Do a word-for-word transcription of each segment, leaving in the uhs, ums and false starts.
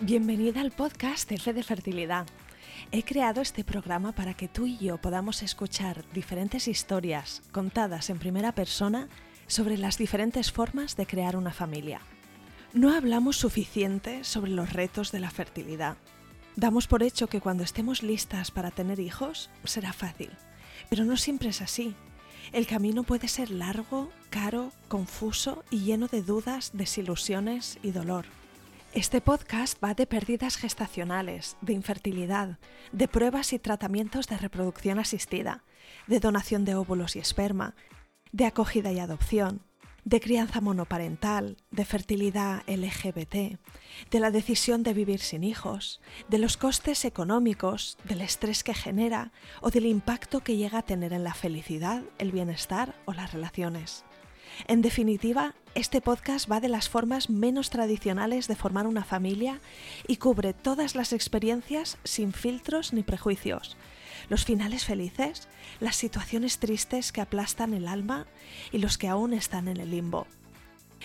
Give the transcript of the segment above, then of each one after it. Bienvenida al podcast de Fede Fertilidad. He creado este programa para que tú y yo podamos escuchar diferentes historias contadas en primera persona sobre las diferentes formas de crear una familia. No hablamos suficiente sobre los retos de la fertilidad. Damos por hecho que cuando estemos listas para tener hijos será fácil, pero no siempre es así. El camino puede ser largo, caro, confuso y lleno de dudas, desilusiones y dolor. Este podcast va de pérdidas gestacionales, de infertilidad, de pruebas y tratamientos de reproducción asistida, de donación de óvulos y esperma, de acogida y adopción, de crianza monoparental, de fertilidad L G B T, de la decisión de vivir sin hijos, de los costes económicos, del estrés que genera o del impacto que llega a tener en la felicidad, el bienestar o las relaciones. En definitiva, este podcast va de las formas menos tradicionales de formar una familia y cubre todas las experiencias sin filtros ni prejuicios, los finales felices, las situaciones tristes que aplastan el alma y los que aún están en el limbo.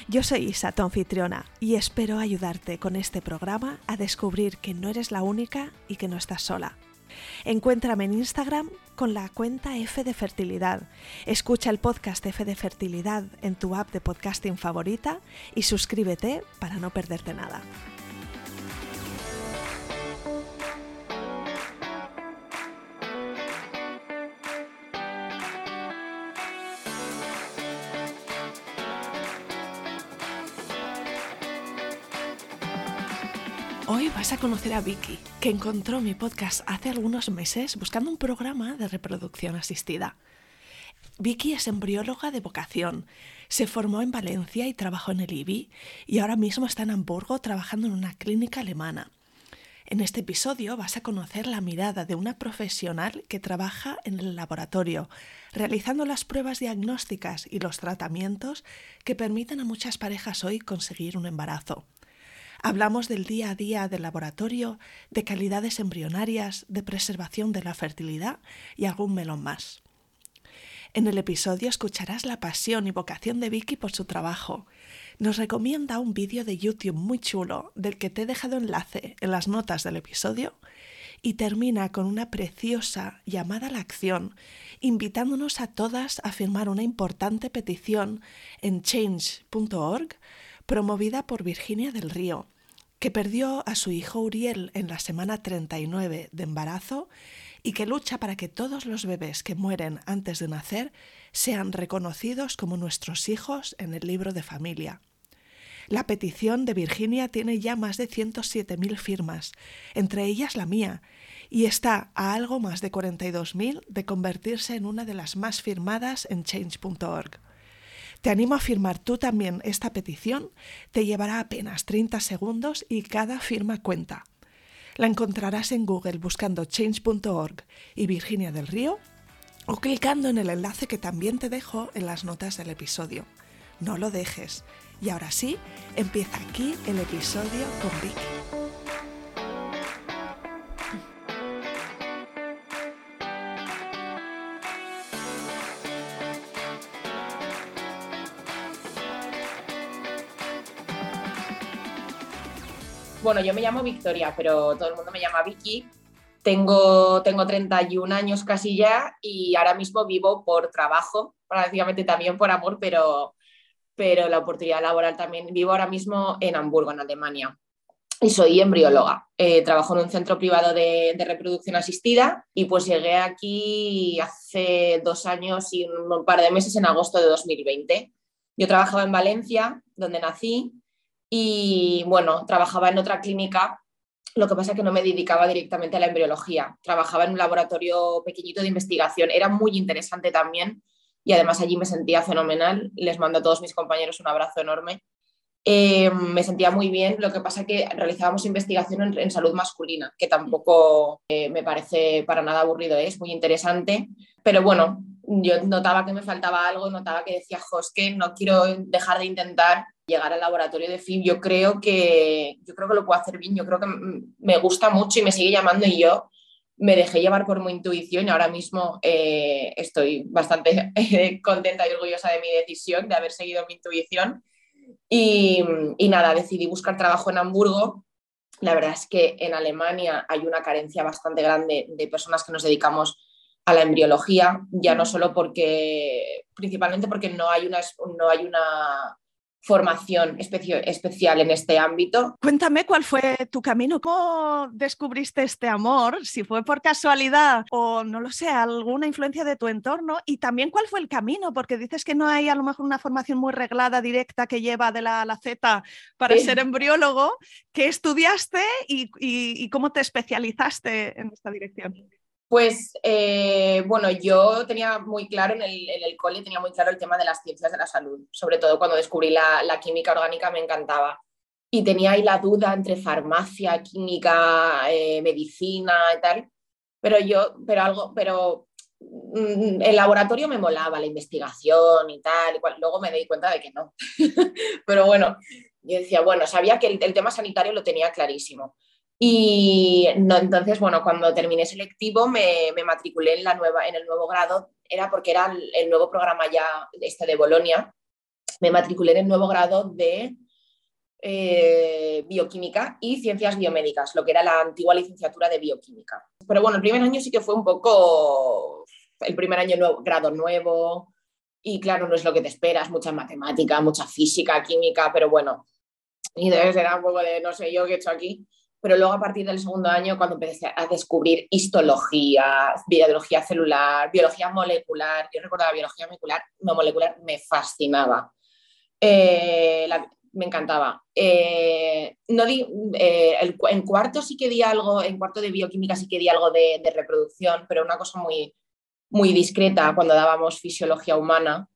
Yo soy Isa, tu anfitriona, y espero ayudarte con este programa a descubrir que no eres la única y que no estás sola. Encuéntrame en Instagram con la cuenta F de Fertilidad. Escucha el podcast F de Fertilidad en tu app de podcasting favorita y suscríbete para no perderte nada. Hoy vas a conocer a Vicky, que encontró mi podcast hace algunos meses buscando un programa de reproducción asistida. Vicky es embrióloga de vocación, se formó en Valencia y trabajó en el I B I y ahora mismo está en Hamburgo trabajando en una clínica alemana. En este episodio vas a conocer la mirada de una profesional que trabaja en el laboratorio, realizando las pruebas diagnósticas y los tratamientos que permiten a muchas parejas hoy conseguir un embarazo. Hablamos del día a día del laboratorio, de calidades embrionarias, de preservación de la fertilidad y algún melón más. En el episodio escucharás la pasión y vocación de Vicky por su trabajo. Nos recomienda un vídeo de YouTube muy chulo, del que te he dejado enlace en las notas del episodio, y termina con una preciosa llamada a la acción, invitándonos a todas a firmar una importante petición en change punto org, promovida por Virginia del Río, que perdió a su hijo Uriel en la semana treinta y nueve de embarazo y que lucha para que todos los bebés que mueren antes de nacer sean reconocidos como nuestros hijos en el libro de familia. La petición de Virginia tiene ya más de ciento siete mil firmas, entre ellas la mía, y está a algo más de cuarenta y dos mil de convertirse en una de las más firmadas en change punto org. Te animo a firmar tú también esta petición, te llevará apenas treinta segundos y cada firma cuenta. La encontrarás en Google buscando change punto org y Virginia del Río o clicando en el enlace que también te dejo en las notas del episodio. No lo dejes. Y ahora sí, empieza aquí el episodio con Vicky. Bueno, yo me llamo Victoria, pero todo el mundo me llama Vicky. Tengo, tengo treinta y un años casi ya y ahora mismo vivo por trabajo, prácticamente también por amor, pero, pero la oportunidad laboral también. Vivo ahora mismo en Hamburgo, en Alemania, y soy embrióloga. Eh, trabajo en un centro privado de, de reproducción asistida y pues llegué aquí hace dos años y un par de meses, en agosto de dos mil veinte. Yo trabajaba en Valencia, donde nací. Y bueno, trabajaba en otra clínica, lo que pasa es que no me dedicaba directamente a la embriología. Trabajaba en un laboratorio pequeñito de investigación, era muy interesante también y además allí me sentía fenomenal. Les mando a todos mis compañeros un abrazo enorme. Eh, me sentía muy bien, lo que pasa es que realizábamos investigación en, en salud masculina, que tampoco eh, me parece para nada aburrido, ¿eh? Es muy interesante, pero bueno, yo notaba que me faltaba algo, notaba que decía, jo, es que no quiero dejar de intentar llegar al laboratorio de F I B, yo creo que yo creo que lo puedo hacer bien, yo creo que me gusta mucho y me sigue llamando y yo me dejé llevar por mi intuición y ahora mismo eh, estoy bastante eh, contenta y orgullosa de mi decisión, de haber seguido mi intuición y, y nada, decidí buscar trabajo en Hamburgo La verdad es que en Alemania hay una carencia bastante grande de personas que nos dedicamos a la embriología, ya no solo porque, principalmente porque no hay una, no hay una formación especio, especial en este ámbito. Cuéntame cuál fue tu camino, cómo descubriste este amor, si fue por casualidad o no lo sé, alguna influencia de tu entorno, y también cuál fue el camino, porque dices que no hay a lo mejor una formación muy reglada, directa, que lleva de la a la Z para sí. ser embriólogo. ¿Qué estudiaste y, y, y cómo te especializaste en esta dirección? Pues, eh, bueno, yo tenía muy claro en el, en el cole, tenía muy claro el tema de las ciencias de la salud, sobre todo cuando descubrí la, la química orgánica me encantaba, y tenía ahí la duda entre farmacia, química, eh, medicina y tal, pero yo, pero algo, pero mmm, el laboratorio me molaba, la investigación y tal, y cual, luego me di cuenta de que no, pero bueno, yo decía, bueno, sabía que el, el tema sanitario lo tenía clarísimo. Y no, entonces, bueno, cuando terminé selectivo me, me matriculé en, la nueva, en el nuevo grado, era porque era el nuevo programa ya este de Bolonia, me matriculé en el nuevo grado de eh, Bioquímica y Ciencias Biomédicas, lo que era la antigua licenciatura de Bioquímica. Pero bueno, el primer año sí que fue un poco, el primer año nuevo, grado nuevo, y claro, no es lo que te esperas, mucha matemática, mucha física, química, pero bueno, y entonces era un poco de no sé yo qué he hecho aquí. Pero luego a partir del segundo año, cuando empecé a descubrir histología, biología celular, biología molecular, yo recordaba biología molecular, no molecular, me fascinaba, eh, la, me encantaba. Eh, no di, eh, el, en cuarto sí que di algo, en cuarto de bioquímica sí que di algo de, de reproducción, pero una cosa muy, muy discreta, cuando dábamos fisiología humana,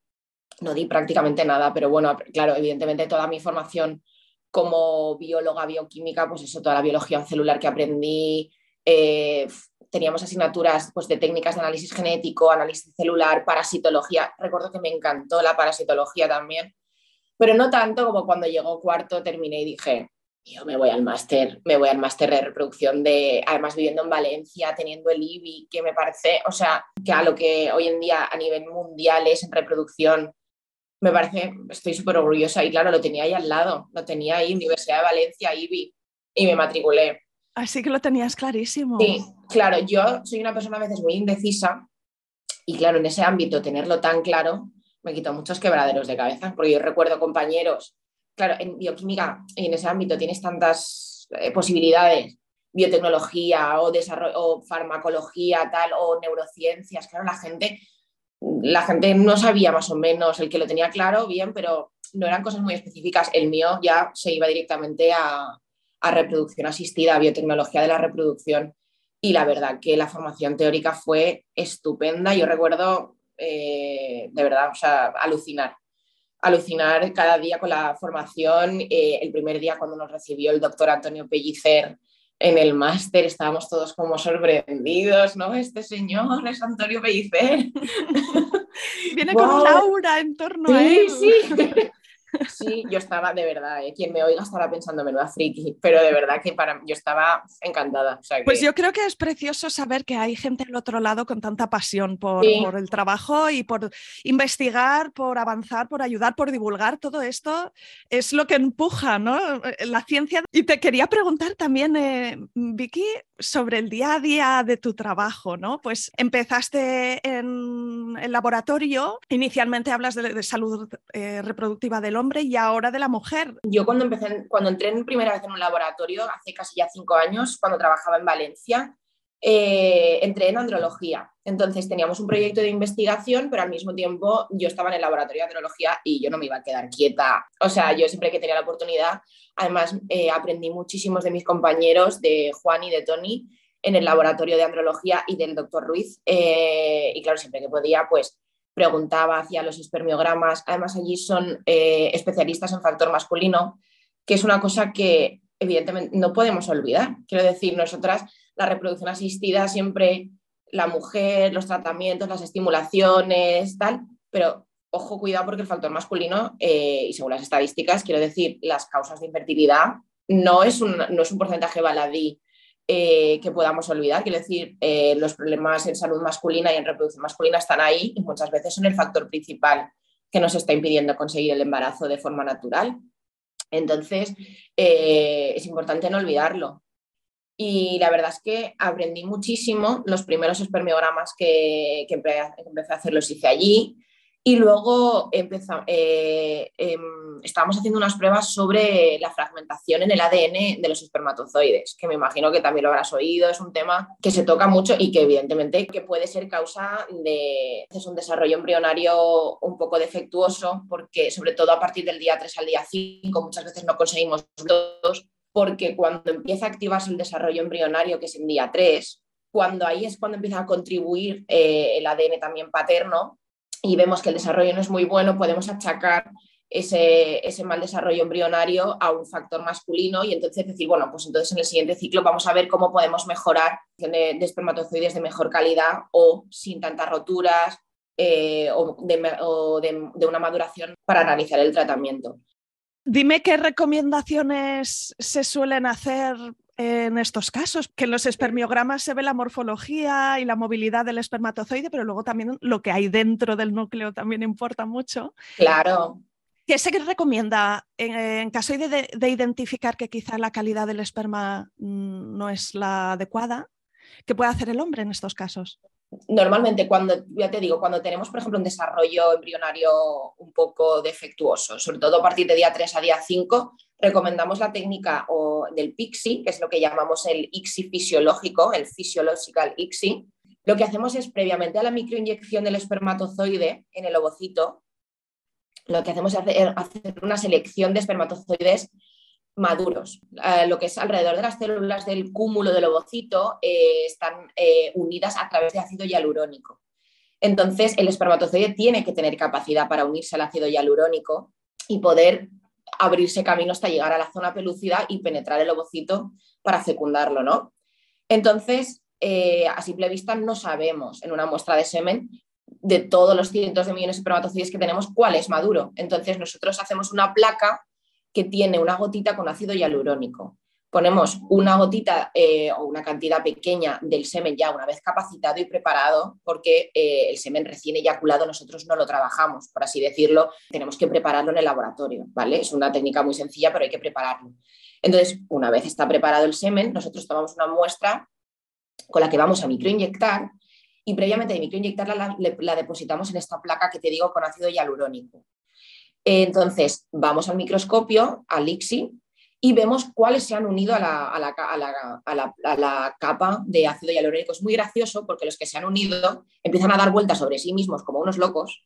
no di prácticamente nada, pero bueno, claro, evidentemente toda mi formación como bióloga bioquímica, pues eso, toda la biología celular que aprendí, eh, teníamos asignaturas pues, de técnicas de análisis genético, análisis celular, parasitología, recuerdo que me encantó la parasitología también, pero no tanto como cuando llegó cuarto terminé y dije, yo me voy al máster, me voy al máster de reproducción, de, además viviendo en Valencia, teniendo el I B I, que me parece, o sea, que a lo que hoy en día a nivel mundial es en reproducción, me parece, estoy súper orgullosa y claro, lo tenía ahí al lado, lo tenía ahí, Universidad de Valencia, I B I, y me matriculé. Así que lo tenías clarísimo. Sí, claro, yo soy una persona a veces muy indecisa y claro, en ese ámbito tenerlo tan claro me quitó muchos quebraderos de cabeza, porque yo recuerdo compañeros, claro, en bioquímica y en ese ámbito tienes tantas eh, posibilidades, biotecnología o, desarrollo, o farmacología tal, o neurociencias, claro, la gente... La gente no sabía más o menos, el que lo tenía claro, bien, pero no eran cosas muy específicas. El mío ya se iba directamente a, a reproducción asistida, a biotecnología de la reproducción. Y la verdad que la formación teórica fue estupenda. Yo recuerdo, eh, de verdad, o sea, alucinar. Alucinar cada día con la formación. Eh, el primer día cuando nos recibió el doctor Antonio Pellicer en el máster estábamos todos como sorprendidos, ¿no? Este señor es Antonio Pellicer. Viene wow. con Laura en torno sí, a él. Sí, sí. Yo estaba, de verdad, ¿eh? Quien me oiga estará pensando, menuda friki, pero de verdad que para yo estaba encantada. O sea que... Pues yo creo que es precioso saber que hay gente al otro lado con tanta pasión por, sí. por el trabajo y por investigar, por avanzar, por ayudar, por divulgar. Todo esto es lo que empuja, ¿no? La ciencia. Y te quería preguntar también, eh, Vicky, sobre el día a día de tu trabajo, ¿no? Pues empezaste en el laboratorio, inicialmente hablas de, de salud eh, reproductiva del hombre y ahora de la mujer. Yo cuando empecé, cuando entré en primera vez en un laboratorio, hace casi ya cinco años, cuando trabajaba en Valencia, eh, entré en andrología. Entonces teníamos un proyecto de investigación, pero al mismo tiempo yo estaba en el laboratorio de andrología y yo no me iba a quedar quieta. O sea, yo siempre que tenía la oportunidad, además eh, aprendí muchísimos de mis compañeros, de Juan y de Toni, en el laboratorio de andrología y del doctor Ruiz. Eh, y claro, siempre que podía, pues preguntaba, hacía los espermiogramas. Además allí son eh, especialistas en factor masculino, que es una cosa que evidentemente no podemos olvidar. Quiero decir, nosotras, la reproducción asistida siempre... la mujer, los tratamientos, las estimulaciones, tal, pero ojo, cuidado porque el factor masculino, eh, y según las estadísticas, quiero decir, las causas de infertilidad no es un, no es un porcentaje baladí eh, que podamos olvidar, quiero decir, eh, los problemas en salud masculina y en reproducción masculina están ahí y muchas veces son el factor principal que nos está impidiendo conseguir el embarazo de forma natural. Entonces, eh, es importante no olvidarlo. Y la verdad es que aprendí muchísimo. Los primeros espermiogramas que, que, empe que empecé a hacer los hice allí. Y luego empezó, eh, eh, estábamos haciendo unas pruebas sobre la fragmentación en el A D N de los espermatozoides, que me imagino que también lo habrás oído, es un tema que se toca mucho y que evidentemente que puede ser causa de es un desarrollo embrionario un poco defectuoso, porque sobre todo a partir del día tres al día cinco muchas veces no conseguimos dos, porque cuando empieza a activarse el desarrollo embrionario, que es el día tres, cuando ahí es cuando empieza a contribuir eh, el A D N también paterno, y vemos que el desarrollo no es muy bueno, podemos achacar ese, ese mal desarrollo embrionario a un factor masculino y entonces decir, bueno, pues entonces en el siguiente ciclo vamos a ver cómo podemos mejorar de, de espermatozoides de mejor calidad o sin tantas roturas eh, o, de, o de, de una maduración para analizar el tratamiento. Dime qué recomendaciones se suelen hacer en estos casos, que en los espermiogramas se ve la morfología y la movilidad del espermatozoide, pero luego también lo que hay dentro del núcleo también importa mucho. Claro. ¿Qué se recomienda en, en caso de, de identificar que quizá la calidad del esperma no es la adecuada? ¿Qué puede hacer el hombre en estos casos? Normalmente, cuando, ya te digo, cuando tenemos, por ejemplo, un desarrollo embrionario un poco defectuoso, sobre todo a partir de día tres a día cinco, recomendamos la técnica o del PICSI, que es lo que llamamos el I C S I fisiológico, el Physiological I C S I. Lo que hacemos es, previamente a la microinyección del espermatozoide en el ovocito, lo que hacemos es hacer una selección de espermatozoides maduros. Eh, lo que es alrededor de las células del cúmulo del ovocito eh, están eh, unidas a través de ácido hialurónico. Entonces, el espermatozoide tiene que tener capacidad para unirse al ácido hialurónico y poder abrirse camino hasta llegar a la zona pelúcida y penetrar el ovocito para fecundarlo, ¿no? Entonces, eh, a simple vista no sabemos en una muestra de semen de todos los cientos de millones de espermatozoides que tenemos cuál es maduro. Entonces, nosotros hacemos una placa que tiene una gotita con ácido hialurónico. Ponemos una gotita eh, o una cantidad pequeña del semen ya una vez capacitado y preparado, porque eh, el semen recién eyaculado nosotros no lo trabajamos, por así decirlo, tenemos que prepararlo en el laboratorio, ¿vale? Es una técnica muy sencilla, pero hay que prepararlo. Entonces, una vez está preparado el semen, nosotros tomamos una muestra con la que vamos a microinyectar y previamente de microinyectarla la, la, la depositamos en esta placa que te digo con ácido hialurónico. Entonces, vamos al microscopio, al I C S I, y vemos cuáles se han unido a la, a, la, a, la, a, la, a la capa de ácido hialurónico. Es muy gracioso porque los que se han unido empiezan a dar vueltas sobre sí mismos como unos locos.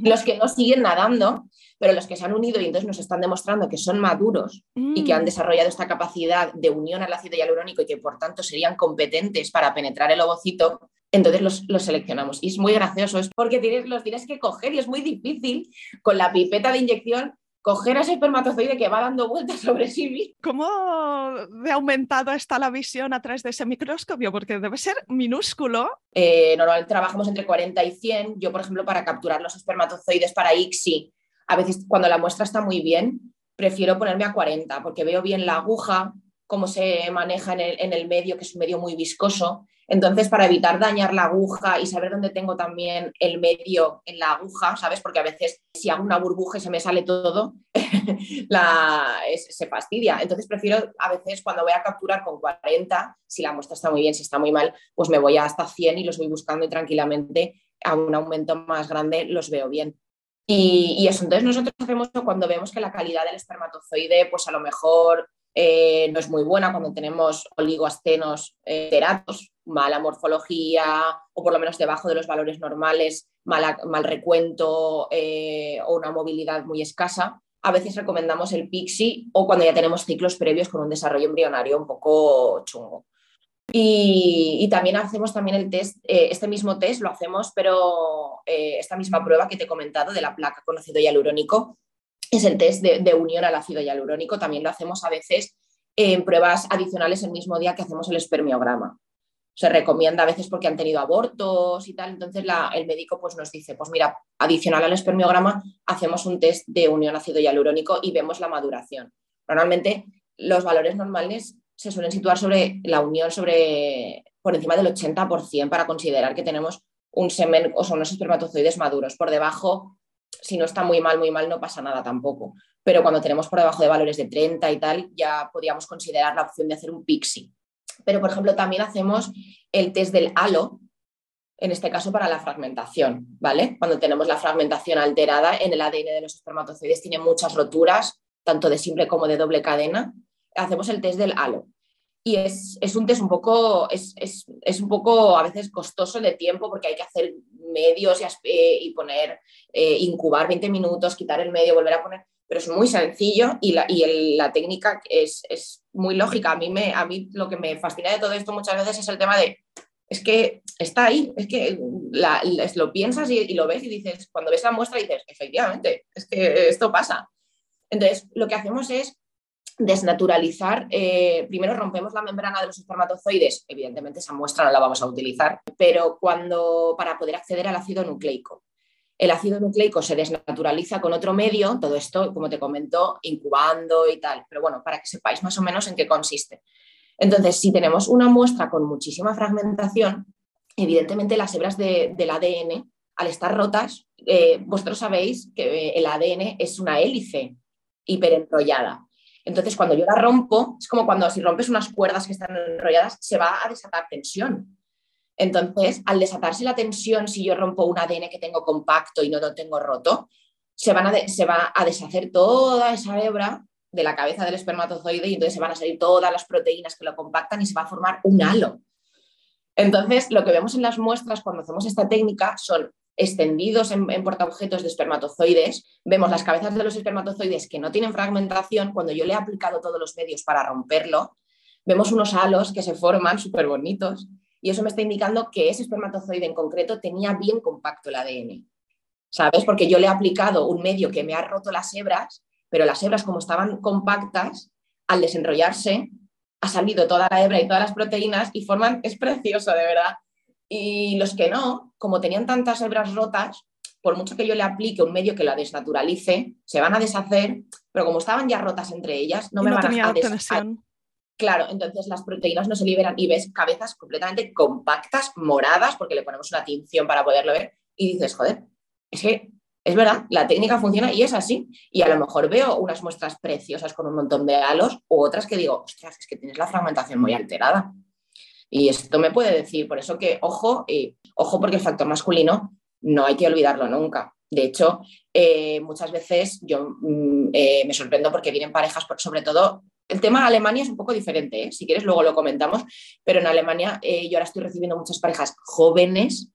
Los que no siguen nadando, pero los que se han unido y entonces nos están demostrando que son maduros y que han desarrollado esta capacidad de unión al ácido hialurónico y que por tanto serían competentes para penetrar el ovocito. Entonces los, los seleccionamos y es muy gracioso, es porque tienes, los tienes que coger y es muy difícil con la pipeta de inyección coger a ese espermatozoide que va dando vueltas sobre sí mismo. ¿Cómo de aumentado está la visión a través de ese microscopio? Porque debe ser minúsculo. Eh, normalmente trabajamos entre cuarenta y cien. Yo, por ejemplo, para capturar los espermatozoides para I C S I, a veces cuando la muestra está muy bien, prefiero ponerme a cuarenta porque veo bien la aguja, cómo se maneja en el, en el medio, que es un medio muy viscoso. Entonces, para evitar dañar la aguja y saber dónde tengo también el medio en la aguja, ¿sabes? Porque a veces si hago una burbuja y se me sale todo, la, es, se fastidia. Entonces, prefiero a veces cuando voy a capturar con cuarenta, si la muestra está muy bien, si está muy mal, pues me voy hasta cien y los voy buscando y tranquilamente a un aumento más grande los veo bien. Y, y eso, entonces nosotros hacemos cuando vemos que la calidad del espermatozoide, pues a lo mejor... Eh, no es muy buena cuando tenemos oligoascenos enteratos, eh, mala morfología o por lo menos debajo de los valores normales, mala, mal recuento eh, o una movilidad muy escasa. A veces recomendamos el PICSI o cuando ya tenemos ciclos previos con un desarrollo embrionario un poco chungo. Y, y también hacemos también el test, eh, este mismo test lo hacemos, pero eh, esta misma prueba que te he comentado de la placa con ácido hialurónico, es el test de, de unión al ácido hialurónico, también lo hacemos a veces en pruebas adicionales el mismo día que hacemos el espermiograma. Se recomienda a veces porque han tenido abortos y tal, entonces la, el médico pues nos dice, pues mira, adicional al espermiograma hacemos un test de unión ácido hialurónico y vemos la maduración. Normalmente los valores normales se suelen situar sobre la unión sobre, por encima del ochenta por ciento para considerar que tenemos un semen o son unos espermatozoides maduros, por debajo si no está muy mal, muy mal, no pasa nada tampoco. Pero cuando tenemos por debajo de valores de treinta y tal, ya podríamos considerar la opción de hacer un PICSI. Pero, por ejemplo, también hacemos el test del halo, en este caso para la fragmentación, ¿vale? Cuando tenemos la fragmentación alterada en el A D N de los espermatozoides, tiene muchas roturas, tanto de simple como de doble cadena, hacemos el test del halo. Y es, es un test un poco, es, es, es un poco a veces costoso de tiempo porque hay que hacer medios y, eh, y poner, eh, incubar veinte minutos, quitar el medio, volver a poner, pero es muy sencillo y la, y el, la técnica es, es muy lógica. A mí, me, a mí lo que me fascina de todo esto muchas veces es el tema de, es que está ahí, es que la, lo piensas y, y lo ves y dices, cuando ves la muestra dices, efectivamente, es que esto pasa. Entonces, lo que hacemos es desnaturalizar, eh, primero rompemos la membrana de los espermatozoides, evidentemente esa muestra no la vamos a utilizar, pero cuando, para poder acceder al ácido nucleico. El ácido nucleico se desnaturaliza con otro medio, todo esto, como te comento, incubando y tal, pero bueno, para que sepáis más o menos en qué consiste. Entonces, si tenemos una muestra con muchísima fragmentación, evidentemente las hebras de, del A D N, al estar rotas, eh, vosotros sabéis que el A D N es una hélice hiperenrollada. Entonces, cuando yo la rompo, es como cuando si rompes unas cuerdas que están enrolladas, se va a desatar tensión. Entonces, al desatarse la tensión, si yo rompo un A D N que tengo compacto y no lo tengo roto, se, van a de, se va a deshacer toda esa hebra de la cabeza del espermatozoide y entonces se van a salir todas las proteínas que lo compactan y se va a formar un halo. Entonces, lo que vemos en las muestras cuando hacemos esta técnica son extendidos en, en portaobjetos de espermatozoides, vemos las cabezas de los espermatozoides que no tienen fragmentación, cuando yo le he aplicado todos los medios para romperlo, vemos unos halos que se forman súper bonitos y eso me está indicando que ese espermatozoide en concreto tenía bien compacto el A D N, ¿sabes? Porque yo le he aplicado un medio que me ha roto las hebras, pero las hebras como estaban compactas, al desenrollarse ha salido toda la hebra y todas las proteínas y forman, es precioso de verdad. Y los que no, como tenían tantas hebras rotas, por mucho que yo le aplique un medio que la desnaturalice, se van a deshacer, pero como estaban ya rotas entre ellas, no me van a deshacer. Claro, entonces las proteínas no se liberan y ves cabezas completamente compactas, moradas, porque le ponemos una tinción para poderlo ver, y dices, joder, es que es verdad, la técnica funciona y es así. Y a lo mejor veo unas muestras preciosas con un montón de halos, o otras que digo, ostras, es que tienes la fragmentación muy alterada. Y esto me puede decir, por eso que, ojo, eh, ojo porque el factor masculino no hay que olvidarlo nunca. De hecho, eh, muchas veces yo mm, eh, me sorprendo porque vienen parejas, por, sobre todo, el tema de Alemania es un poco diferente, ¿eh? Si quieres luego lo comentamos, pero en Alemania eh, yo ahora estoy recibiendo muchas parejas jóvenes,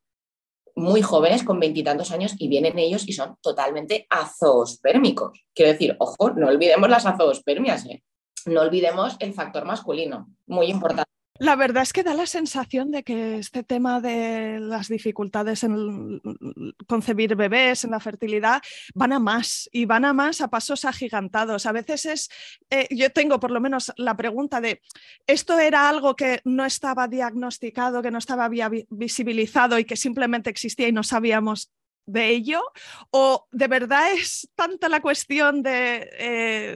muy jóvenes, con veintitantos años, y vienen ellos y son totalmente azoospermicos. Quiero decir, ojo, no olvidemos las azoospermias, ¿eh? No olvidemos el factor masculino, muy importante. La verdad es que da la sensación de que este tema de las dificultades en concebir bebés, en la fertilidad, van a más y van a más a pasos agigantados. A veces es, eh, yo tengo por lo menos la pregunta de, ¿esto era algo que no estaba diagnosticado, que no estaba visibilizado y que simplemente existía y no sabíamos de ello? ¿O de verdad es tanta la cuestión de eh,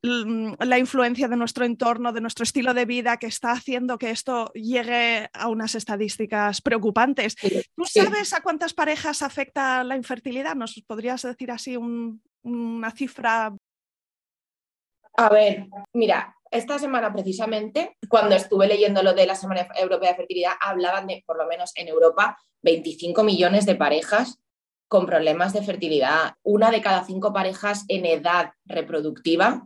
la influencia de nuestro entorno, de nuestro estilo de vida, que está haciendo que esto llegue a unas estadísticas preocupantes? ¿Tú sabes a cuántas parejas afecta la infertilidad? ¿Nos podrías decir así un, una cifra? A ver, mira, esta semana precisamente, cuando estuve leyendo lo de la Semana Europea de Fertilidad, hablaban de, por lo menos en Europa, veinticinco millones de parejas con problemas de fertilidad. Una de cada cinco parejas en edad reproductiva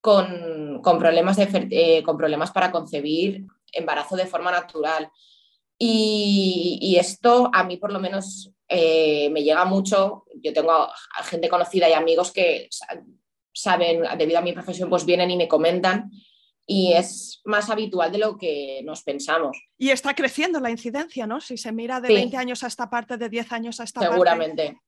con, con, problemas, de, eh, con problemas para concebir embarazo de forma natural. Y, y esto a mí por lo menos eh, me llega mucho. Yo tengo gente conocida y amigos que saben, debido a mi profesión, pues vienen y me comentan, y es más habitual de lo que nos pensamos. Y está creciendo la incidencia, ¿no? Si se mira de sí. veinte años a esta parte, de diez años a esta Seguramente. parte.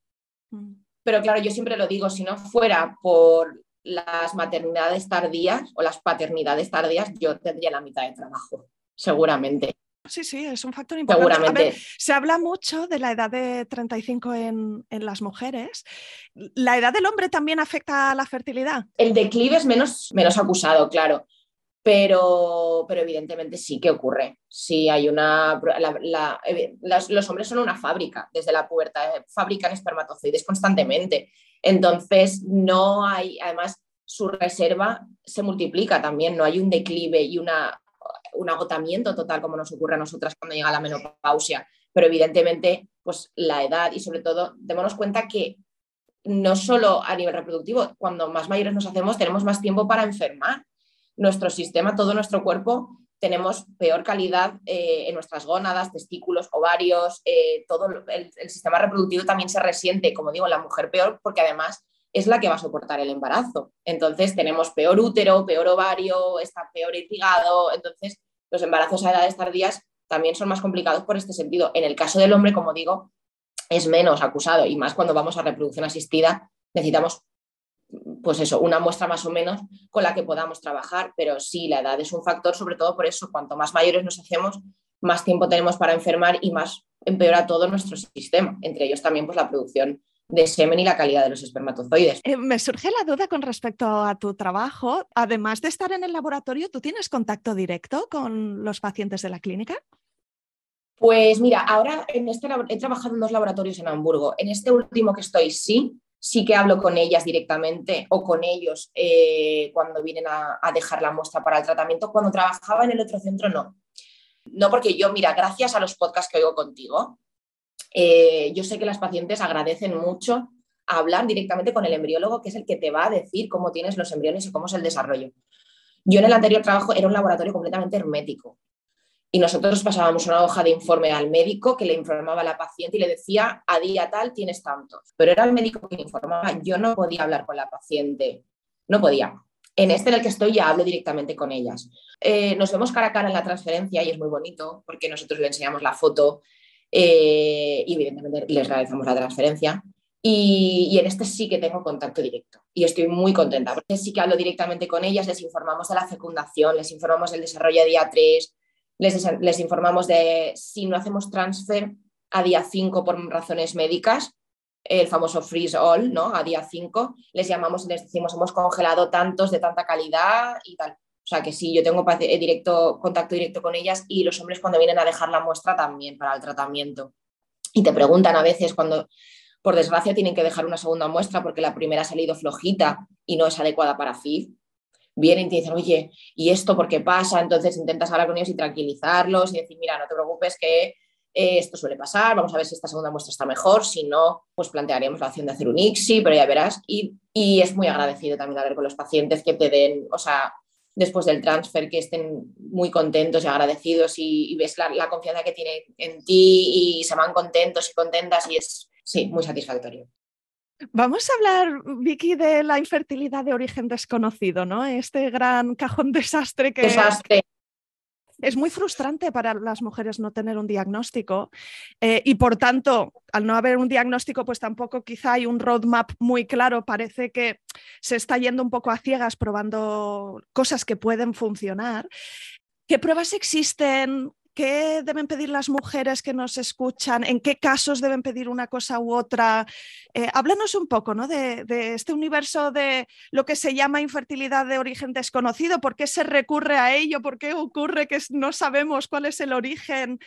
Seguramente. Pero claro, yo siempre lo digo, si no fuera por las maternidades tardías o las paternidades tardías, yo tendría la mitad de trabajo, seguramente. Sí, sí, es un factor importante. Seguramente. A ver, se habla mucho de la edad de treinta y cinco en, en las mujeres. ¿La edad del hombre también afecta a la fertilidad? El declive es menos, menos acusado, claro. Pero, pero evidentemente sí que ocurre. Sí, hay una, la, la, las, los hombres son una fábrica, desde la pubertad fabrican espermatozoides constantemente. Entonces, no hay, además, su reserva se multiplica también, no hay un declive y una, un agotamiento total como nos ocurre a nosotras cuando llega la menopausia. Pero evidentemente, pues la edad y sobre todo, démonos cuenta que no solo a nivel reproductivo, cuando más mayores nos hacemos, tenemos más tiempo para enfermar. Nuestro sistema, todo nuestro cuerpo, tenemos peor calidad eh, en nuestras gónadas, testículos, ovarios, eh, todo el, el sistema reproductivo también se resiente, como digo, la mujer peor, porque además es la que va a soportar el embarazo. Entonces tenemos peor útero, peor ovario, está peor el hígado, entonces los embarazos a edades tardías también son más complicados por este sentido. En el caso del hombre, como digo, es menos acusado y más cuando vamos a reproducción asistida necesitamos pues eso, una muestra más o menos con la que podamos trabajar, pero sí, la edad es un factor, sobre todo por eso, cuanto más mayores nos hacemos, más tiempo tenemos para enfermar y más empeora todo nuestro sistema, entre ellos también pues la producción de semen y la calidad de los espermatozoides. Eh, me surge la duda con respecto a tu trabajo, además de estar en el laboratorio, ¿tú tienes contacto directo con los pacientes de la clínica? Pues mira, ahora en este he trabajado en dos laboratorios en Hamburgo, en este último que estoy sí, Sí que hablo con ellas directamente o con ellos eh, cuando vienen a, a dejar la muestra para el tratamiento. Cuando trabajaba en el otro centro, no. No, porque yo, mira, gracias a los podcasts que oigo contigo, eh, yo sé que las pacientes agradecen mucho hablar directamente con el embriólogo, que es el que te va a decir cómo tienes los embriones y cómo es el desarrollo. Yo en el anterior trabajo era un laboratorio completamente hermético. Y nosotros pasábamos una hoja de informe al médico que le informaba a la paciente y le decía, a día tal tienes tanto. Pero era el médico que informaba, yo no podía hablar con la paciente, no podía. En este en el que estoy ya hablo directamente con ellas. Eh, nos vemos cara a cara en la transferencia y es muy bonito porque nosotros le enseñamos la foto eh, y evidentemente les realizamos la transferencia. Y, y en este sí que tengo contacto directo y estoy muy contenta porque sí que hablo directamente con ellas, les informamos de la fecundación, les informamos del desarrollo a día tres, Les, les informamos de si no hacemos transfer a día cinco por razones médicas, el famoso freeze all, ¿no? A día cinco les llamamos y les decimos hemos congelado tantos de tanta calidad y tal. O sea que sí, yo tengo directo, contacto directo con ellas y los hombres cuando vienen a dejar la muestra también para el tratamiento. Y te preguntan a veces cuando, por desgracia, tienen que dejar una segunda muestra porque la primera ha salido flojita y no es adecuada para F I V. Vienen y te dicen, oye, ¿y esto por qué pasa? Entonces intentas hablar con ellos y tranquilizarlos y decir, mira, no te preocupes que eh, esto suele pasar, vamos a ver si esta segunda muestra está mejor, si no, pues plantearemos la opción de hacer un I C S I, pero ya verás. Y, y es muy agradecido también hablar con los pacientes que te den, o sea, después del transfer, que estén muy contentos y agradecidos y, y ves la, la confianza que tienen en ti y se van contentos y contentas y es, sí, muy satisfactorio. Vamos a hablar, Vicky, de la infertilidad de origen desconocido, ¿no? Este gran cajón desastre que... Desastre. Es muy frustrante para las mujeres no tener un diagnóstico eh, y, por tanto, al no haber un diagnóstico, pues tampoco quizá hay un roadmap muy claro. Parece que se está yendo un poco a ciegas probando cosas que pueden funcionar. ¿Qué pruebas existen? ¿Qué deben pedir las mujeres que nos escuchan? ¿En qué casos deben pedir una cosa u otra? Eh, háblanos un poco, ¿no? de, de este universo de lo que se llama infertilidad de origen desconocido. ¿Por qué se recurre a ello? ¿Por qué ocurre que no sabemos cuál es el origen?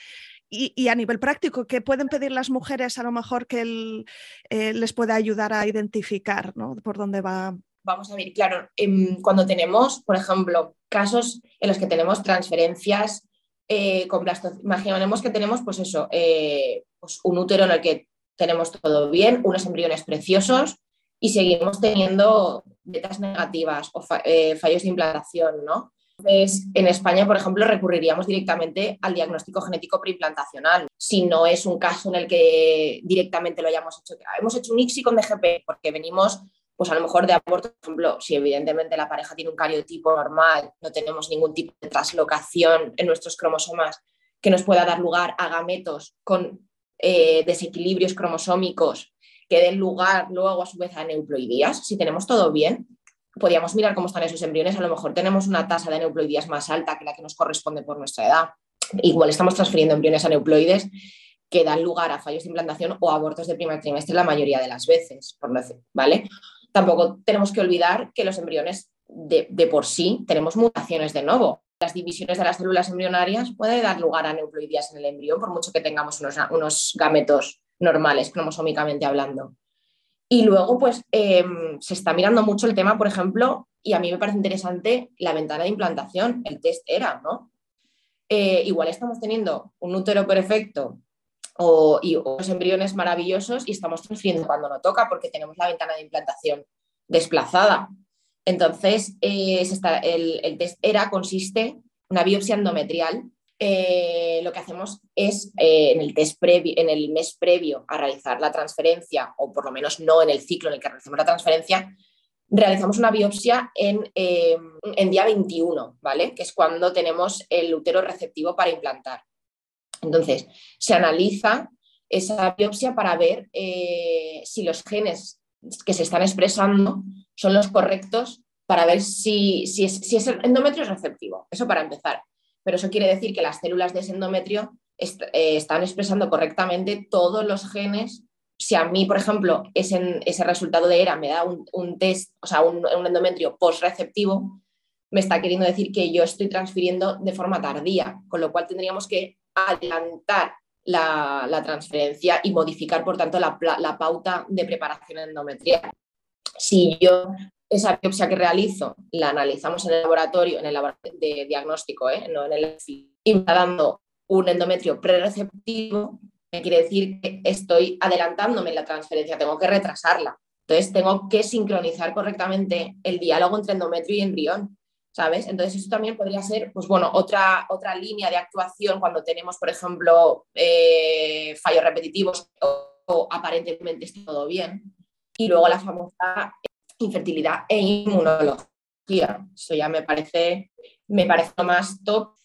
Y, y a nivel práctico, ¿qué pueden pedir las mujeres a lo mejor que el, eh, les pueda ayudar a identificar, ¿no? por dónde va? Vamos a ver, claro, cuando tenemos, por ejemplo, casos en los que tenemos transferencias, Eh, con blasto... imaginemos que tenemos pues eso, eh, pues un útero en el que tenemos todo bien, unos embriones preciosos y seguimos teniendo betas negativas o fa... eh, fallos de implantación, ¿no? Entonces, en España, por ejemplo, recurriríamos directamente al diagnóstico genético preimplantacional. Si no es un caso en el que directamente lo hayamos hecho, hemos hecho un I C S I con D G P porque venimos... pues a lo mejor de aborto, por ejemplo, si evidentemente la pareja tiene un cariotipo normal, no tenemos ningún tipo de translocación en nuestros cromosomas que nos pueda dar lugar a gametos con eh, desequilibrios cromosómicos que den lugar luego a su vez a neuploidías. Si tenemos todo bien, podríamos mirar cómo están esos embriones, a lo mejor tenemos una tasa de neuploidías más alta que la que nos corresponde por nuestra edad. Igual estamos transfiriendo embriones a neuploides que dan lugar a fallos de implantación o abortos de primer trimestre la mayoría de las veces, por no decir, ¿vale? Tampoco tenemos que olvidar que los embriones de, de por sí tenemos mutaciones de novo. Las divisiones de las células embrionarias pueden dar lugar a neuploidías en el embrión, por mucho que tengamos unos, unos gametos normales, cromosómicamente hablando. Y luego, pues, eh, se está mirando mucho el tema, por ejemplo, y a mí me parece interesante la ventana de implantación, el test E R A, ¿no? Eh, igual estamos teniendo un útero perfecto o y unos embriones maravillosos y estamos transfiriendo cuando no toca porque tenemos la ventana de implantación desplazada. Entonces, eh, se está, el, el test E R A consiste en una biopsia endometrial. Eh, lo que hacemos es, eh, en, el test previo, en el mes previo a realizar la transferencia, o por lo menos no en el ciclo en el que realizamos la transferencia, realizamos una biopsia en, eh, en día veintiuno, ¿vale? Que es cuando tenemos el útero receptivo para implantar. Entonces, se analiza esa biopsia para ver eh, si los genes que se están expresando son los correctos para ver si, si, es, si ese endometrio es receptivo. Eso para empezar. Pero eso quiere decir que las células de ese endometrio est eh, están expresando correctamente todos los genes. Si a mí, por ejemplo, ese, ese resultado de E R A me da un, un test, o sea, un, un endometrio postreceptivo, me está queriendo decir que yo estoy transfiriendo de forma tardía, con lo cual tendríamos que adelantar la, la transferencia y modificar, por tanto, la, la pauta de preparación endometrial. Si yo esa biopsia que realizo la analizamos en el laboratorio, en el laboratorio de diagnóstico, ¿eh? No en el I V I, y me está dando un endometrio prereceptivo, me quiere decir que estoy adelantándome en la transferencia, tengo que retrasarla. Entonces tengo que sincronizar correctamente el diálogo entre endometrio y embrión, ¿sabes? Entonces eso también podría ser, pues bueno, otra, otra línea de actuación cuando tenemos, por ejemplo, eh, fallos repetitivos o, o aparentemente está todo bien. Y luego la famosa infertilidad e inmunología. Eso ya me parece, me parece más top.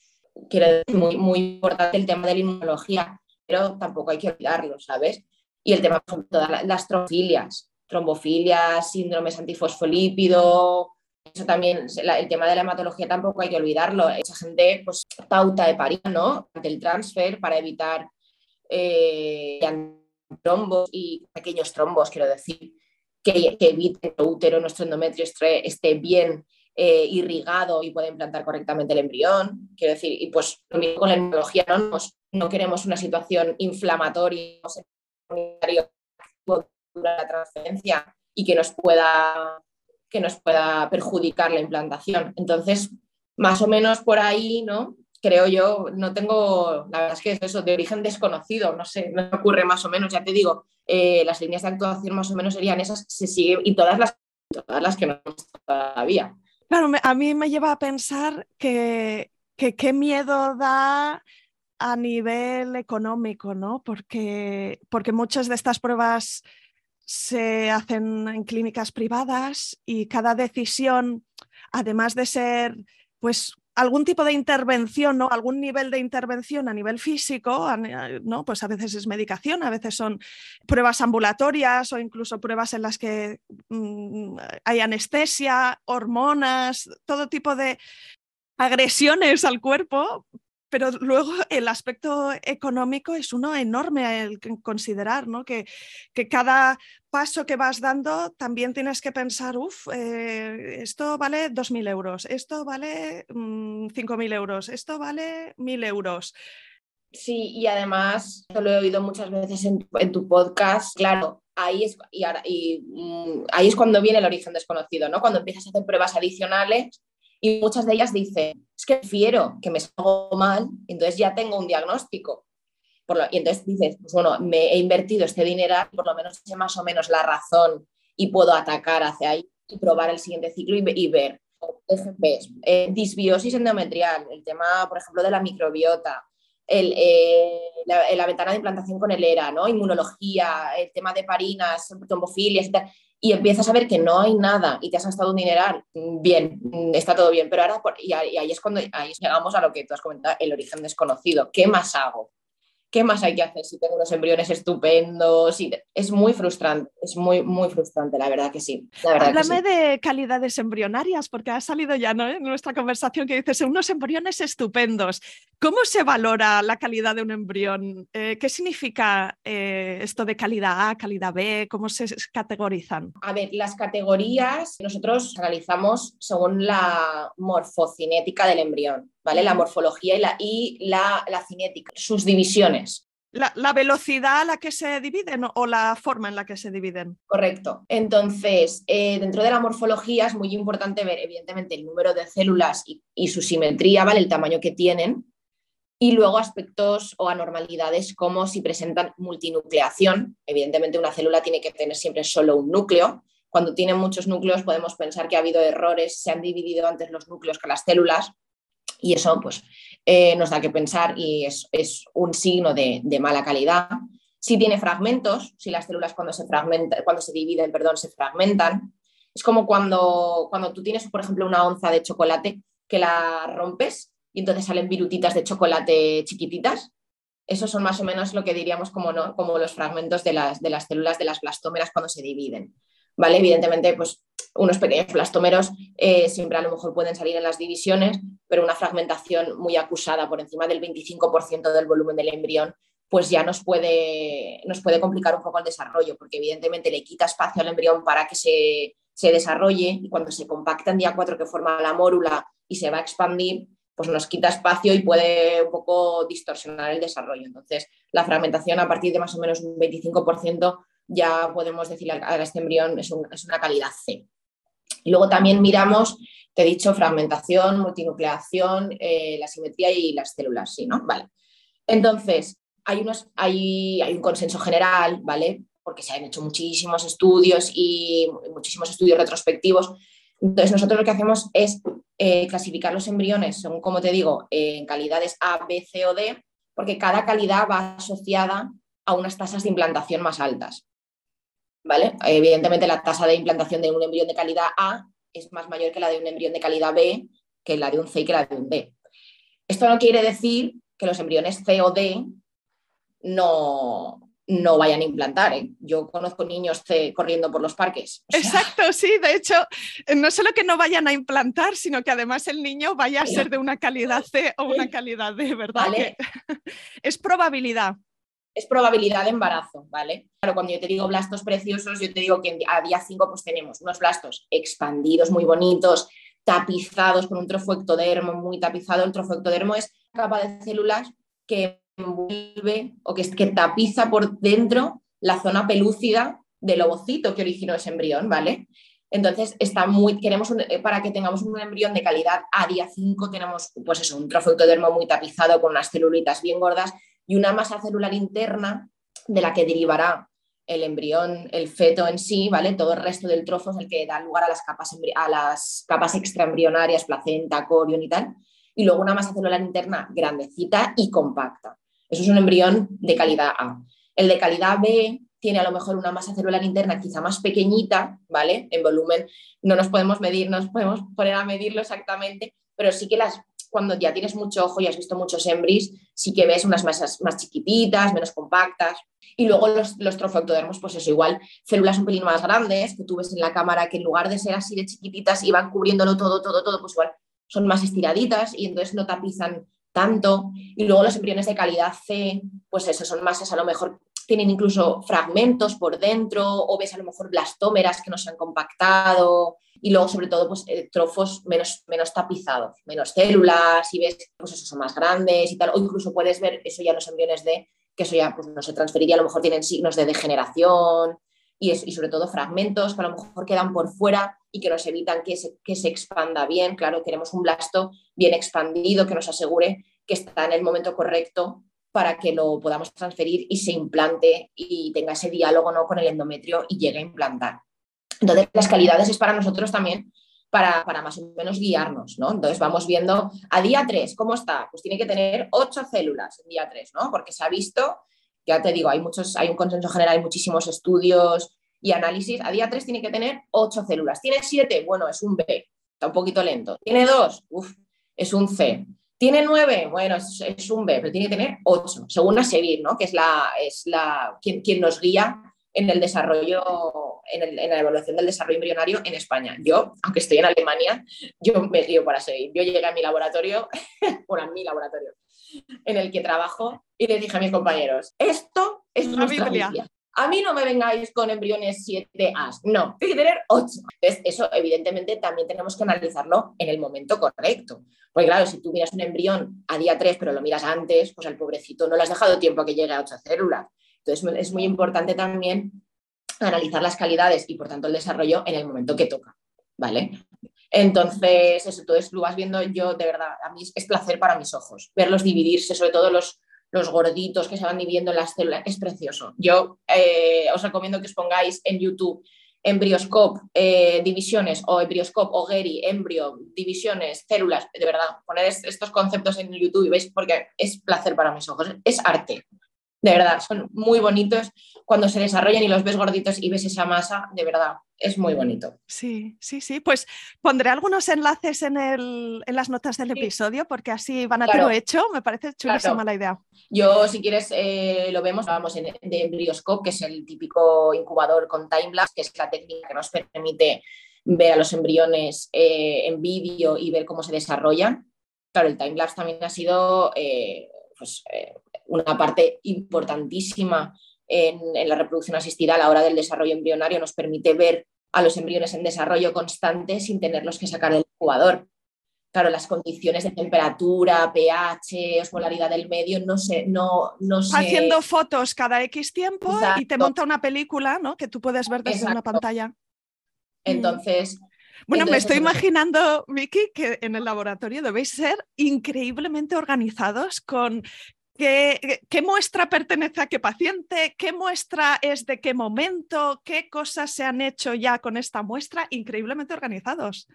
Quiero decir, muy, muy importante el tema de la inmunología, pero tampoco hay que olvidarlo, ¿sabes? Y el tema, por ejemplo, de las trombofilias, trombofilias, síndromes antifosfolípido, eso también, el tema de la hematología tampoco hay que olvidarlo. Esa gente, pues, pauta de parir, ¿no? Ante el transfer para evitar eh, trombos y pequeños trombos, quiero decir, que, que eviten que el útero, nuestro endometrio esté, esté bien eh, irrigado y pueda implantar correctamente el embrión. Quiero decir, y pues lo mismo con la inmunología, ¿no? Nos, no queremos una situación inflamatoria durante la transferencia y que nos pueda, que nos pueda perjudicar la implantación. Entonces, más o menos por ahí, ¿no? Creo yo, no tengo, la verdad es que es eso, de origen desconocido, no sé, me ocurre más o menos, ya te digo, eh, las líneas de actuación más o menos serían esas, se sigue, y todas las, todas las que no todavía. Claro, me, a mí me lleva a pensar que, que qué miedo da a nivel económico, ¿no? Porque, porque muchas de estas pruebas se hacen en clínicas privadas y cada decisión, además de ser, pues, algún tipo de intervención, ¿no? Algún nivel de intervención a nivel físico, ¿no? Pues a veces es medicación, a veces son pruebas ambulatorias o incluso pruebas en las que mmm, hay anestesia, hormonas, todo tipo de agresiones al cuerpo, pero luego el aspecto económico es uno enorme el considerar, ¿no? Que, que cada paso que vas dando también tienes que pensar, uff, eh, esto vale dos mil euros, esto vale mmm, cinco mil euros, esto vale mil euros. Sí, y además, lo he oído muchas veces en, en tu podcast, claro, ahí es, y ahora, y, mmm, ahí es cuando viene el origen desconocido, ¿no? Cuando empiezas a hacer pruebas adicionales. Y muchas de ellas dicen, es que prefiero que me salgo mal, entonces ya tengo un diagnóstico. Por lo, y entonces dices, pues bueno, me he invertido este dinero, por lo menos sé más o menos la razón y puedo atacar hacia ahí y probar el siguiente ciclo y, y ver. D G P, eh, disbiosis endometrial, el tema, por ejemplo, de la microbiota, el, eh, la, la ventana de implantación con el E R A, ¿no? Inmunología, el tema de parinas, trombofilias y tal. Y empiezas a ver que no hay nada y te has gastado un dineral, bien, está todo bien, pero ahora, y ahí es cuando ahí llegamos a lo que tú has comentado, el origen desconocido. ¿Qué más hago? ¿qué más hay que hacer si tengo unos embriones estupendos? Y es muy frustrante, es muy, muy frustrante, la verdad que sí. La verdad Háblame que sí. de calidades embrionarias, porque ha salido ya, ¿no?, en nuestra conversación que dices unos embriones estupendos. ¿Cómo se valora la calidad de un embrión? Eh, ¿Qué significa eh, esto de calidad A, calidad B? ¿Cómo se categorizan? A ver, las categorías nosotros realizamos según la morfocinética del embrión, ¿vale? La morfología y la, y la, la cinética, sus divisiones. La, la velocidad a la que se dividen o la forma en la que se dividen. Correcto. Entonces, eh, dentro de la morfología es muy importante ver, evidentemente, el número de células y, y su simetría, ¿vale?, el tamaño que tienen, y luego aspectos o anormalidades como si presentan multinucleación. Evidentemente, una célula tiene que tener siempre solo un núcleo. Cuando tienen muchos núcleos podemos pensar que ha habido errores, se han dividido antes los núcleos que las células, y eso, pues, eh, nos da que pensar y es, es un signo de, de mala calidad. Si tiene fragmentos, si las células cuando se fragmentan, cuando se dividen, perdón, se fragmentan, es como cuando, cuando tú tienes, por ejemplo, una onza de chocolate que la rompes y entonces salen virutitas de chocolate chiquititas. Esos son más o menos lo que diríamos como, no, como los fragmentos de las, de las células, de las blastómeras cuando se dividen, ¿vale? Evidentemente, pues, unos pequeños blastómeros eh, siempre a lo mejor pueden salir en las divisiones, pero una fragmentación muy acusada por encima del veinticinco por ciento del volumen del embrión, pues ya nos puede, nos puede complicar un poco el desarrollo, porque evidentemente le quita espacio al embrión para que se, se desarrolle, y cuando se compacta en día cuatro que forma la mórula y se va a expandir, pues nos quita espacio y puede un poco distorsionar el desarrollo. Entonces, la fragmentación a partir de más o menos un veinticinco por ciento ya podemos decir a este embrión es, un, es una calidad C. Y luego también miramos, te he dicho, fragmentación, multinucleación, eh, la simetría y las células, sí, ¿no? Vale. Entonces, hay, unos, hay, hay un consenso general, ¿vale? Porque se han hecho muchísimos estudios y muchísimos estudios retrospectivos. Entonces, nosotros lo que hacemos es eh, clasificar los embriones, según como te digo, en calidades A, B, C o D, porque cada calidad va asociada a unas tasas de implantación más altas, ¿vale? Evidentemente, la tasa de implantación de un embrión de calidad A es más mayor que la de un embrión de calidad B, que la de un C y que la de un D. Esto no quiere decir que los embriones C o D no, no vayan a implantar, ¿eh? Yo conozco niños C corriendo por los parques. O sea... Exacto, sí, de hecho, no solo que no vayan a implantar, sino que además el niño vaya a ser de una calidad C o una calidad D, ¿verdad? Vale. Que... es probabilidad. Es probabilidad de embarazo, ¿vale? Claro, cuando yo te digo blastos preciosos, yo te digo que a día cinco pues tenemos unos blastos expandidos, muy bonitos, tapizados con un trofectodermo muy tapizado. El trofectodermo es una capa de células que envuelve o que, que tapiza por dentro la zona pelúcida del ovocito que originó ese embrión, ¿vale? Entonces, está muy, queremos un, para que tengamos un embrión de calidad a día cinco, tenemos pues eso, un trofectodermo muy tapizado con unas celulitas bien gordas y una masa celular interna de la que derivará el embrión, el feto en sí, ¿vale? Todo el resto del trofo es el que da lugar a las capas, a las capas extraembrionarias, placenta, corión y tal, y luego una masa celular interna grandecita y compacta. Eso es un embrión de calidad A. El de calidad B tiene a lo mejor una masa celular interna quizá más pequeñita, ¿vale? En volumen no nos podemos medir, no nos podemos poner a medirlo exactamente, pero sí que las... cuando ya tienes mucho ojo y has visto muchos embris, sí que ves unas masas más chiquititas, menos compactas. Y luego los, los trofeoectodermos, pues eso, igual células un pelín más grandes, que tú ves en la cámara que en lugar de ser así de chiquititas y van cubriéndolo todo, todo, todo, pues igual son más estiraditas y entonces no tapizan tanto. Y luego los embriones de calidad C, pues eso, son masas a lo mejor, tienen incluso fragmentos por dentro o ves a lo mejor blastómeras que no se han compactado y luego sobre todo pues, trofos menos, menos tapizados, menos células y ves pues esos son más grandes y tal, o incluso puedes ver eso ya en los embriones de, que eso ya pues, no se transferiría, a lo mejor tienen signos de degeneración y, es, y sobre todo fragmentos que a lo mejor quedan por fuera y que nos evitan que se, que se expanda bien. Claro, queremos un blasto bien expandido que nos asegure que está en el momento correcto para que lo podamos transferir y se implante y tenga ese diálogo, ¿no?, con el endometrio y llegue a implantar. Entonces, las calidades es para nosotros también, para, para más o menos guiarnos, ¿no? Entonces, vamos viendo a día tres, ¿cómo está? Pues tiene que tener ocho células en día tres, ¿no? Porque se ha visto, ya te digo, hay, muchos, hay un consenso general, hay muchísimos estudios y análisis. A día tres tiene que tener ocho células. ¿Tiene siete? Bueno, es un B, está un poquito lento. ¿Tiene dos? Uf, es un C. ¿Tiene nueve? Bueno, es, es un B, pero tiene que tener ocho, según ASEBIR, ¿no? Que es la, es la quien, quien nos guía en el desarrollo, en, el, en la evaluación del desarrollo embrionario en España. Yo, aunque estoy en Alemania, yo me guío por ASEBIR. Yo llegué a mi laboratorio, bueno, a mi laboratorio, en el que trabajo, y les dije a mis compañeros, esto es una Biblia. A mí no me vengáis con embriones siete A, no, hay que tener ocho. Entonces, eso evidentemente también tenemos que analizarlo en el momento correcto. Porque claro, si tú miras un embrión a día tres, pero lo miras antes, pues al pobrecito no le has dejado tiempo a que llegue a ocho células. Entonces, es muy importante también analizar las calidades y, por tanto, el desarrollo en el momento que toca, ¿vale? Entonces, eso, todo lo vas viendo. Yo, de verdad, a mí es placer para mis ojos verlos dividirse, sobre todo los... los gorditos que se van dividiendo en las células, es precioso. Yo eh, os recomiendo que os pongáis en YouTube Embryoscope, eh, divisiones, o Embryoscope, o Geri, embrio, divisiones, células, de verdad, poned estos conceptos en YouTube y veis, porque es placer para mis ojos, es arte, de verdad, son muy bonitos cuando se desarrollan y los ves gorditos y ves esa masa, de verdad, es muy bonito. Sí, sí, sí, pues pondré algunos enlaces en, el, en las notas del sí. episodio, porque así van a claro. tenerlo hecho, me parece chulísima claro. la idea. Yo, si quieres, eh, lo vemos, vamos, en, de Embryoscope, que es el típico incubador con timelapse, que es la técnica que nos permite ver a los embriones eh, en vídeo y ver cómo se desarrollan. Claro, el timelapse también ha sido eh, pues, eh, una parte importantísima En, en la reproducción asistida a la hora del desarrollo embrionario. Nos permite ver a los embriones en desarrollo constante sin tenerlos que sacar del incubador. Claro, las condiciones de temperatura, pH, osmolaridad del medio, no sé, no, no sé. Haciendo fotos cada X tiempo. Exacto. Y te monta una película, ¿no? Que tú puedes ver desde Exacto. una pantalla. Entonces... Bueno, me estoy imaginando, Vicky, que en el laboratorio debéis ser increíblemente organizados con... ¿Qué, ¿Qué muestra pertenece a qué paciente? ¿Qué muestra es de qué momento? ¿Qué cosas se han hecho ya con esta muestra? Increíblemente organizados.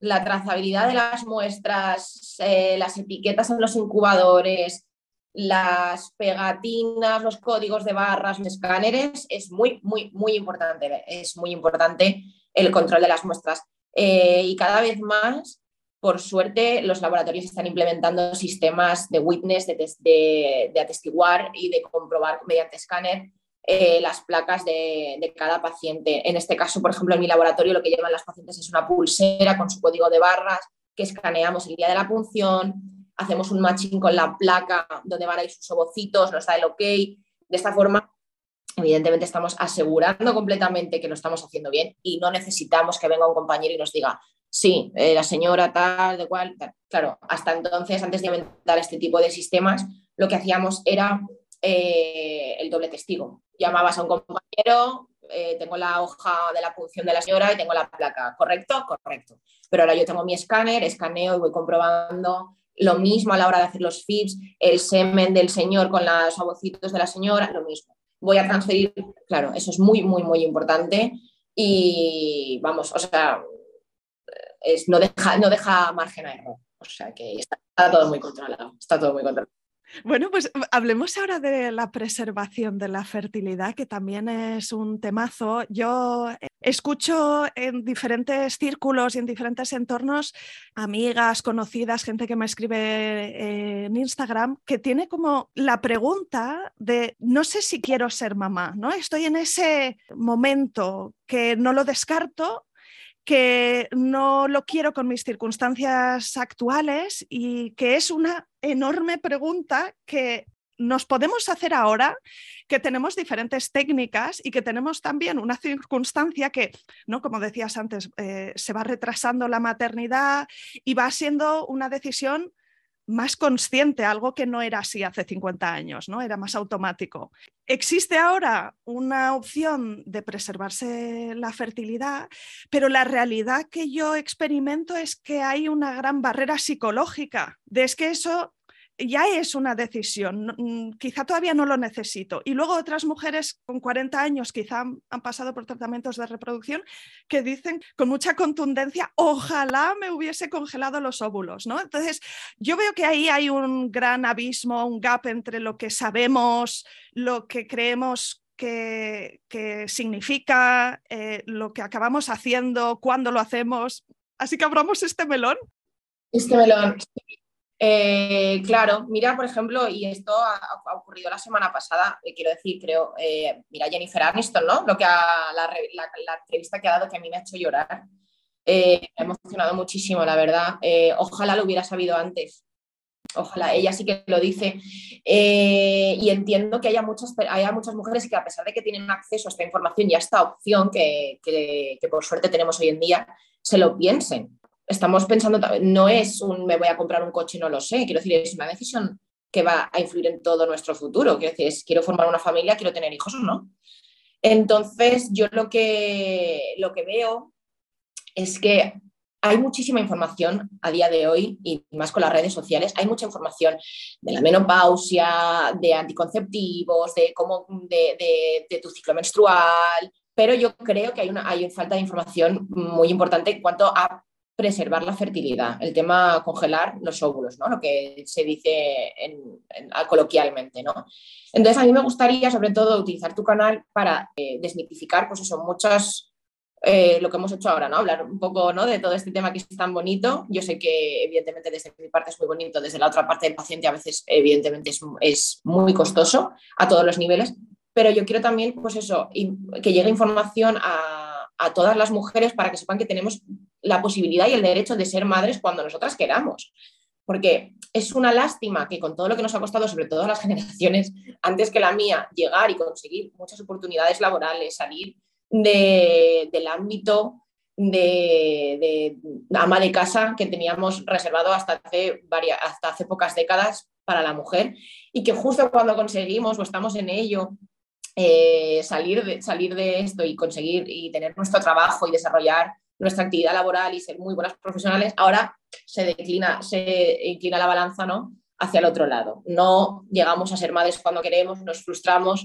La trazabilidad de las muestras, eh, las etiquetas en los incubadores, las pegatinas, los códigos de barras, los escáneres, es muy, muy, muy importante. Es muy importante el control de las muestras. Eh, y cada vez más... Por suerte, los laboratorios están implementando sistemas de witness, de, tes- de, de atestiguar y de comprobar mediante escáner eh, las placas de, de cada paciente. En este caso, por ejemplo, en mi laboratorio lo que llevan las pacientes es una pulsera con su código de barras que escaneamos el día de la punción, hacemos un matching con la placa donde van a ir sus ovocitos, nos da el ok. De esta forma, evidentemente, estamos asegurando completamente que lo estamos haciendo bien y no necesitamos que venga un compañero y nos diga... Sí, eh, la señora tal, de cual, tal. Claro, hasta entonces, antes de inventar este tipo de sistemas, lo que hacíamos era eh, el doble testigo. Llamabas a un compañero, eh, tengo la hoja de la punción de la señora y tengo la placa. ¿Correcto? Correcto. Pero ahora yo tengo mi escáner, escaneo y voy comprobando lo mismo a la hora de hacer los F I Bs, el semen del señor con los ovocitos de la señora, lo mismo. Voy a transferir, claro, eso es muy, muy, muy importante y vamos, o sea... Es, no, deja, no deja margen a error, o sea que está, está todo muy controlado, está todo muy controlado. Bueno, pues hablemos ahora de la preservación de la fertilidad, que también es un temazo. Yo escucho en diferentes círculos y en diferentes entornos, amigas, conocidas, gente que me escribe en Instagram, que tiene como la pregunta de no sé si quiero ser mamá, ¿no? Estoy en ese momento que no lo descarto, que no lo quiero con mis circunstancias actuales y que es una enorme pregunta que nos podemos hacer ahora, que tenemos diferentes técnicas y que tenemos también una circunstancia que, ¿no? Como decías antes, eh, se va retrasando la maternidad y va siendo una decisión más consciente, algo que no era así hace cincuenta años, ¿no? Era más automático. Existe ahora una opción de preservarse la fertilidad, pero la realidad que yo experimento es que hay una gran barrera psicológica, de es que eso ya es una decisión, quizá todavía no lo necesito. Y luego otras mujeres con cuarenta años quizá han pasado por tratamientos de reproducción que dicen con mucha contundencia, ojalá me hubiese congelado los óvulos, ¿no? Entonces yo veo que ahí hay un gran abismo, un gap entre lo que sabemos, lo que creemos que, que significa, eh, lo que acabamos haciendo, cuándo lo hacemos. Así que abramos este melón. Este melón, Eh, claro, mira, por ejemplo, y esto ha, ha ocurrido la semana pasada, eh, quiero decir, creo, eh, mira, Jennifer Aniston, ¿no? Lo que ha, la, la, la entrevista que ha dado, que a mí me ha hecho llorar, eh, me ha emocionado muchísimo, la verdad. Eh, ojalá lo hubiera sabido antes. Ojalá, ella sí que lo dice, eh, y entiendo que haya muchas, haya muchas mujeres que, a pesar de que tienen acceso a esta información y a esta opción que, que, que por suerte tenemos hoy en día, se lo piensen. Estamos pensando, no es un me voy a comprar un coche, no lo sé, quiero decir, es una decisión que va a influir en todo nuestro futuro, quiero decir, es, quiero formar una familia, quiero tener hijos o no. Entonces, yo lo que, lo que veo es que hay muchísima información a día de hoy, y más con las redes sociales, hay mucha información de la menopausia, de anticonceptivos, de, cómo, de, de, de tu ciclo menstrual, pero yo creo que hay una, hay una falta de información muy importante en cuanto a preservar la fertilidad, el tema congelar los óvulos, ¿no? Lo que se dice en, en, coloquialmente, ¿no? Entonces, a mí me gustaría, sobre todo, utilizar tu canal para eh, desmitificar, pues eso, muchas... Eh, lo que hemos hecho ahora, ¿no? Hablar un poco, ¿no?, de todo este tema que es tan bonito. Yo sé que evidentemente desde mi parte es muy bonito, desde la otra parte del paciente a veces evidentemente es, es muy costoso a todos los niveles, pero yo quiero también, pues eso, que llegue información a, a todas las mujeres para que sepan que tenemos la posibilidad y el derecho de ser madres cuando nosotras queramos, porque es una lástima que con todo lo que nos ha costado, sobre todo a las generaciones antes que la mía, llegar y conseguir muchas oportunidades laborales, salir De, del ámbito de, de ama de casa que teníamos reservado hasta hace, varias, hasta hace pocas décadas para la mujer, y que justo cuando conseguimos o estamos en ello eh, salir, de, salir de esto y conseguir y tener nuestro trabajo y desarrollar nuestra actividad laboral y ser muy buenas profesionales, ahora se declina, se inclina la balanza, ¿no?, hacia el otro lado. No llegamos a ser madres cuando queremos, nos frustramos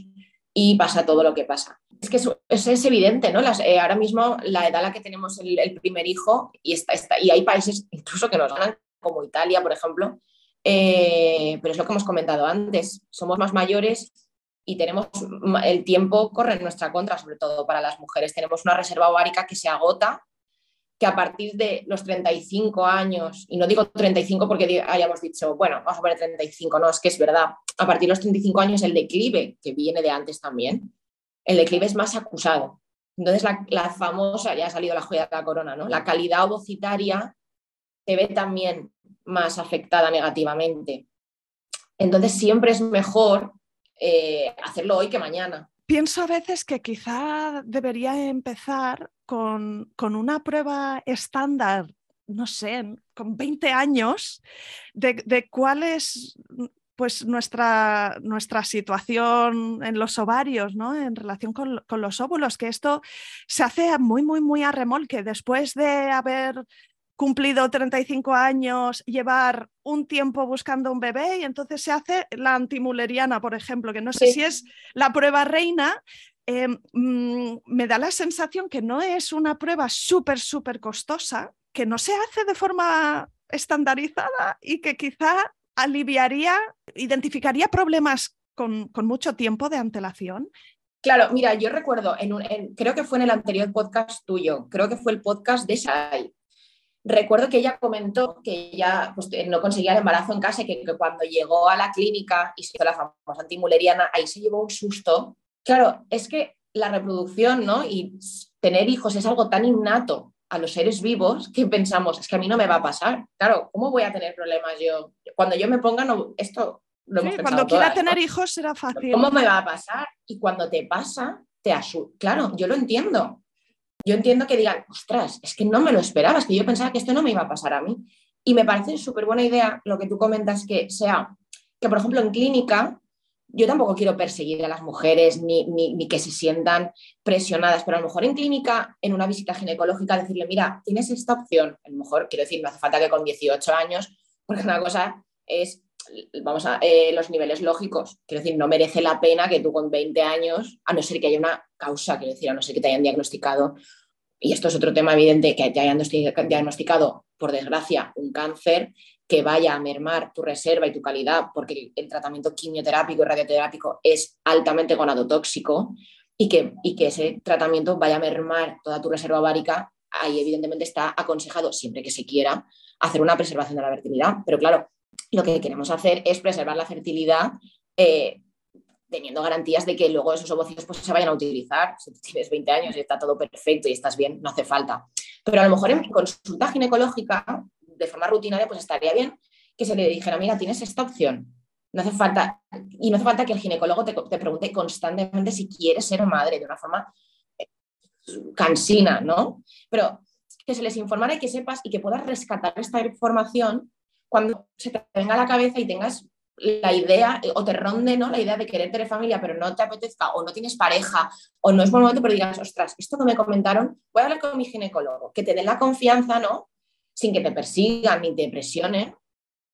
y pasa todo lo que pasa. Es que eso, eso es evidente, ¿no? Las, eh, ahora mismo la edad a la que tenemos el, el primer hijo, y, está, está, y hay países incluso que nos ganan, como Italia, por ejemplo, eh, pero es lo que hemos comentado antes, somos más mayores y tenemos, el tiempo corre en nuestra contra, sobre todo para las mujeres. Tenemos una reserva ovárica que se agota, que a partir de los treinta y cinco años, y no digo treinta y cinco porque hayamos dicho, bueno, vamos a poner treinta y cinco, no, es que es verdad, a partir de los treinta y cinco años el declive, que viene de antes también, el declive es más acusado. Entonces la, la famosa, ya ha salido la joya de la corona, ¿no?, la calidad ovocitaria se ve también más afectada negativamente. Entonces siempre es mejor eh, hacerlo hoy que mañana. Pienso a veces que quizá debería empezar con, con una prueba estándar, no sé, con veinte años, de, de cuál es, pues, nuestra, nuestra situación en los ovarios, ¿no?, en relación con, con los óvulos, que esto se hace muy, muy, muy a remolque. Después de haber cumplido treinta y cinco años, llevar un tiempo buscando un bebé, y entonces se hace la antimuleriana, por ejemplo, que no sé si es la prueba reina. Eh, mm, me da la sensación que no es una prueba súper, súper costosa, que no se hace de forma estandarizada y que quizá aliviaría, identificaría problemas con, con mucho tiempo de antelación. Claro, mira, yo recuerdo, en un, en, creo que fue en el anterior podcast tuyo, creo que fue el podcast de Saray. Recuerdo que ella comentó que ella, pues, no conseguía el embarazo en casa, y que, que cuando llegó a la clínica y se hizo la famosa antimuleriana, ahí se llevó un susto. Claro, es que la reproducción, ¿no?, y tener hijos es algo tan innato a los seres vivos que pensamos, es que a mí no me va a pasar. Claro, ¿cómo voy a tener problemas yo? Cuando yo me ponga, no, esto lo hemos sí, pensado cuando quiera todas, tener, ¿no?, hijos será fácil. ¿Cómo me va a pasar? Y cuando te pasa, te asusta. Claro, yo lo entiendo. Yo entiendo que digan, ostras, es que no me lo esperaba, es que yo pensaba que esto no me iba a pasar a mí. Y me parece súper buena idea lo que tú comentas, que sea, que por ejemplo en clínica, yo tampoco quiero perseguir a las mujeres ni, ni, ni que se sientan presionadas, pero a lo mejor en clínica, en una visita ginecológica, decirle, mira, tienes esta opción. A lo mejor, quiero decir, no hace falta que con dieciocho años, porque una cosa es, vamos a, eh, los niveles lógicos. Quiero decir, no merece la pena que tú con veinte años, a no ser que haya una causa, quiero decir, a no ser que te hayan diagnosticado, y esto es otro tema evidente, que te hayan diagnosticado, por desgracia, un cáncer que vaya a mermar tu reserva y tu calidad, porque el tratamiento quimioterápico y radioterápico es altamente gonadotóxico, y que, y que ese tratamiento vaya a mermar toda tu reserva ovárica. Ahí evidentemente está aconsejado, siempre que se quiera, hacer una preservación de la fertilidad, pero claro, lo que queremos hacer es preservar la fertilidad eh, teniendo garantías de que luego esos ovocitos pues, se vayan a utilizar. Si tú tienes veinte años y está todo perfecto y estás bien, no hace falta. Pero a lo mejor en mi consulta ginecológica, de forma rutinaria, pues estaría bien que se le dijera, mira, tienes esta opción. No hace falta, y no hace falta que el ginecólogo te, te pregunte constantemente si quieres ser madre de una forma cansina, ¿no? Pero que se les informara y que sepas y que puedas rescatar esta información cuando se te venga a la cabeza y tengas la idea, o te ronde, ¿no?, la idea de querer tener familia, pero no te apetezca, o no tienes pareja, o no es buen momento, pero digas, ostras, esto que me comentaron, voy a hablar con mi ginecólogo, que te den la confianza, ¿no?, sin que te persigan ni te presionen.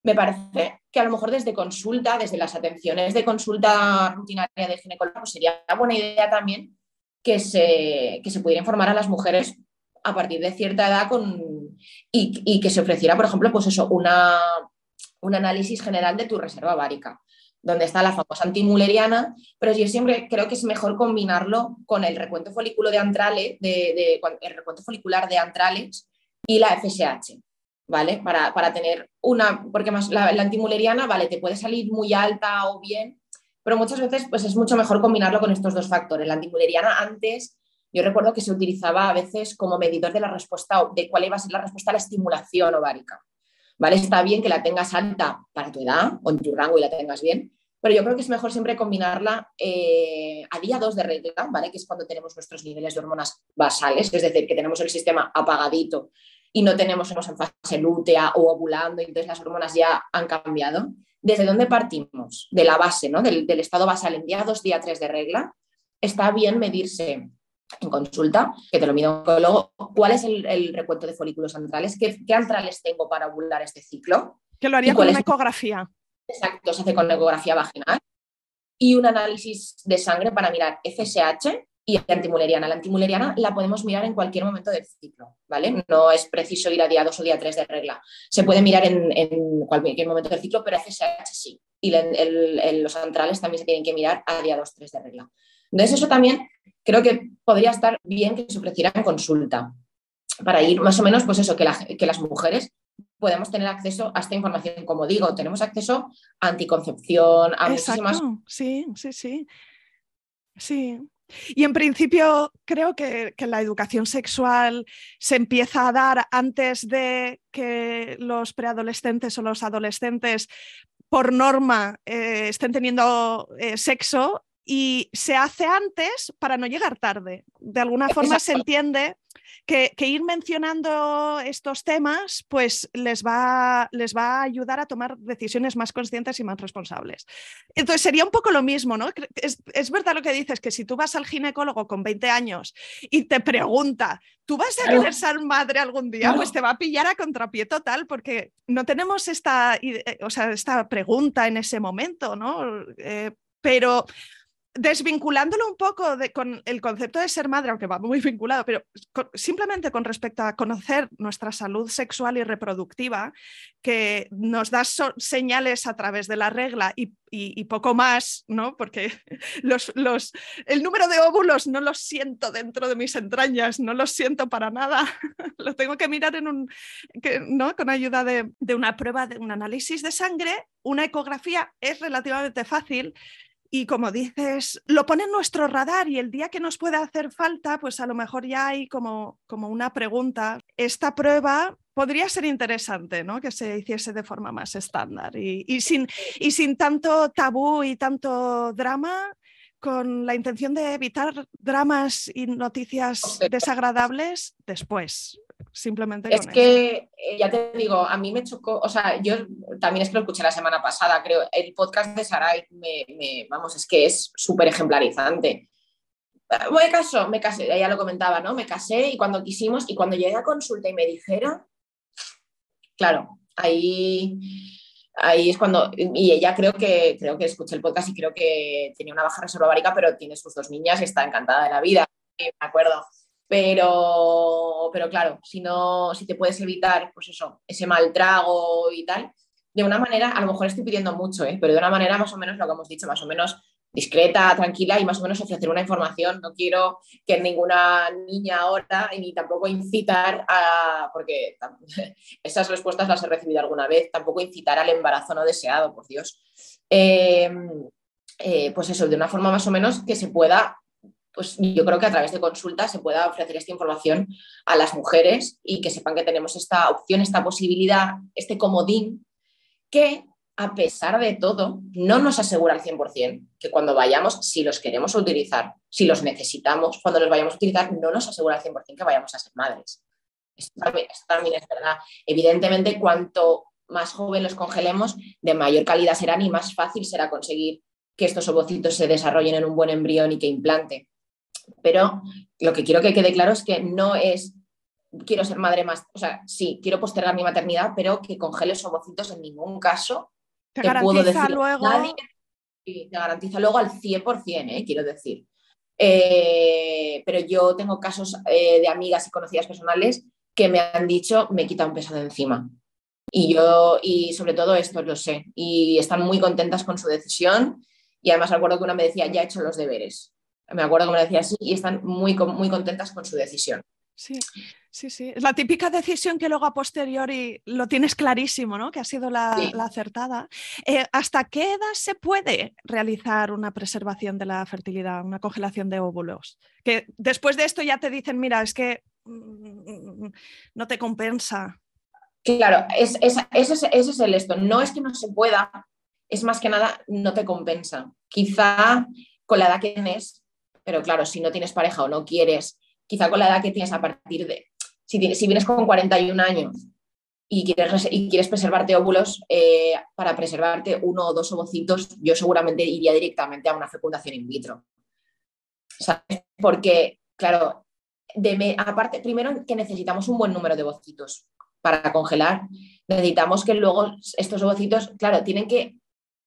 Me parece que a lo mejor desde consulta, desde las atenciones de consulta rutinaria de ginecólogo, sería una buena idea también que se, que se pudiera informar a las mujeres a partir de cierta edad con, y, y que se ofreciera, por ejemplo, pues eso, una, un análisis general de tu reserva ovárica, donde está la famosa antimuleriana, pero yo siempre creo que es mejor combinarlo con el recuento folicular de Antrales, de, de, el recuento folicular de Antrales y la F S H. ¿Vale? Para, para tener una, porque más la, la antimuleriana, vale, te puede salir muy alta o bien, pero muchas veces pues es mucho mejor combinarlo con estos dos factores. La antimuleriana antes, yo recuerdo que se utilizaba a veces como medidor de la respuesta, de cuál iba a ser la respuesta a la estimulación ovárica, ¿vale? Está bien que la tengas alta para tu edad o en tu rango y la tengas bien, pero yo creo que es mejor siempre combinarla eh, a día dos de regla, ¿vale? Que es cuando tenemos nuestros niveles de hormonas basales, es decir, que tenemos el sistema apagadito y no tenemos en fase lútea o ovulando, y entonces las hormonas ya han cambiado. ¿Desde dónde partimos? De la base, ¿no? Del, del estado basal en día dos, día tres de regla. Está bien medirse en consulta, que te lo mida un oncólogo, cuál es el, el recuento de folículos antrales, qué, qué antrales tengo para ovular este ciclo. Que lo haría con una ecografía. Exacto, se hace con la ecografía vaginal. Y un análisis de sangre para mirar F S H y antimuleriana. La antimuleriana la podemos mirar en cualquier momento del ciclo, ¿vale? No es preciso ir a día dos o día tres de regla. Se puede mirar en, en cualquier momento del ciclo, pero F S H sí. Y el, el, el, los antrales también se tienen que mirar a día dos tres de regla. Entonces eso también creo que podría estar bien que se ofreciera en consulta para ir más o menos, pues eso, que, la, que las mujeres podemos tener acceso a esta información. Como digo, tenemos acceso a anticoncepción, a Exacto. muchísimas... Sí, sí, sí. Sí. Y en principio creo que, que la educación sexual se empieza a dar antes de que los preadolescentes o los adolescentes por norma eh, estén teniendo eh, sexo, y se hace antes para no llegar tarde. De alguna forma Exacto. se entiende que, que ir mencionando estos temas pues les va, les va a ayudar a tomar decisiones más conscientes y más responsables. Entonces sería un poco lo mismo, ¿no? Es, es verdad lo que dices, que si tú vas al ginecólogo con veinte años y te pregunta, ¿tú vas a claro. querer ser madre algún día? Claro. Pues te va a pillar a contrapié total, porque no tenemos esta, o sea, esta pregunta en ese momento, ¿no? Eh, pero... Desvinculándolo un poco de, con el concepto de ser madre, aunque va muy vinculado, pero con, simplemente con respecto a conocer nuestra salud sexual y reproductiva, que nos da so- señales a través de la regla y, y, y poco más, ¿no? Porque los, los, el número de óvulos no los siento dentro de mis entrañas, no los siento para nada, lo tengo que mirar en un, que, ¿no? con ayuda de, de una prueba, de un análisis de sangre, una ecografía es relativamente fácil. Y como dices, lo pone en nuestro radar, y el día que nos pueda hacer falta, pues a lo mejor ya hay como, como una pregunta. Esta prueba podría ser interesante, ¿no? Que se hiciese de forma más estándar y, y, sin, y sin tanto tabú y tanto drama, con la intención de evitar dramas y noticias desagradables después. Simplemente es que, eh, ya te digo, a mí me chocó, o sea, yo también es que lo escuché la semana pasada, creo, el podcast de Saray, me, me, vamos, es que es súper ejemplarizante. Me casó, me casé, ya lo comentaba, ¿no? Me casé y cuando quisimos, y cuando llegué a consulta y me dijeron, claro, ahí, ahí es cuando, y ella creo que, creo que escuché el podcast y creo que tenía una baja reserva ovárica, pero tiene sus dos niñas y está encantada de la vida, me acuerdo. Pero, pero claro, si no, si te puedes evitar, pues eso, ese mal trago y tal, de una manera, a lo mejor estoy pidiendo mucho, ¿eh? Pero de una manera más o menos lo que hemos dicho, más o menos discreta, tranquila y más o menos ofrecer una información. No quiero que ninguna niña ahora, ni tampoco incitar a, porque esas respuestas las he recibido alguna vez, tampoco incitar al embarazo no deseado, por Dios. Eh, eh, pues eso, de una forma más o menos que se pueda, pues yo creo que a través de consultas se pueda ofrecer esta información a las mujeres y que sepan que tenemos esta opción, esta posibilidad, este comodín que, a pesar de todo, no nos asegura al cien por cien que cuando vayamos, si los queremos utilizar, si los necesitamos, cuando los vayamos a utilizar, no nos asegura al cien por cien que vayamos a ser madres. Esto también, esto también es verdad. Evidentemente, cuanto más joven los congelemos, de mayor calidad serán y más fácil será conseguir que estos ovocitos se desarrollen en un buen embrión y que implante. Pero lo que quiero que quede claro es que no es... quiero ser madre más... O sea, sí, quiero postergar mi maternidad, pero que congele esos ovocitos en ningún caso... Te garantiza, puedo decir, luego... nadie, te garantiza luego al cien por cien, eh, quiero decir. Eh, pero yo tengo casos eh, de amigas y conocidas personales que me han dicho, me quita un peso de encima. Y yo, y sobre todo esto lo sé, y están muy contentas con su decisión. Y además recuerdo que una me decía, ya he hecho los deberes. Me acuerdo que me decía así y están muy, muy contentas con su decisión. Sí, sí, sí. Es la típica decisión que luego a posteriori lo tienes clarísimo, ¿no? Que ha sido la, sí. la acertada. Eh, ¿Hasta qué edad se puede realizar una preservación de la fertilidad, una congelación de óvulos? Que después de esto ya te dicen, mira, es que mm, no te compensa. Claro, es, es, eso, es, eso es el esto. No es que no se pueda, es más que nada no te compensa. Quizá con la edad que tienes, pero claro, si no tienes pareja o no quieres... Quizá con la edad que tienes a partir de... Si, tienes, si vienes con cuarenta y un años y quieres, y quieres preservarte óvulos, eh, para preservarte uno o dos ovocitos, yo seguramente iría directamente a una fecundación in vitro. ¿Sabes? Porque, claro, de, aparte, primero que necesitamos un buen número de ovocitos para congelar. Necesitamos que luego estos ovocitos, claro, tienen que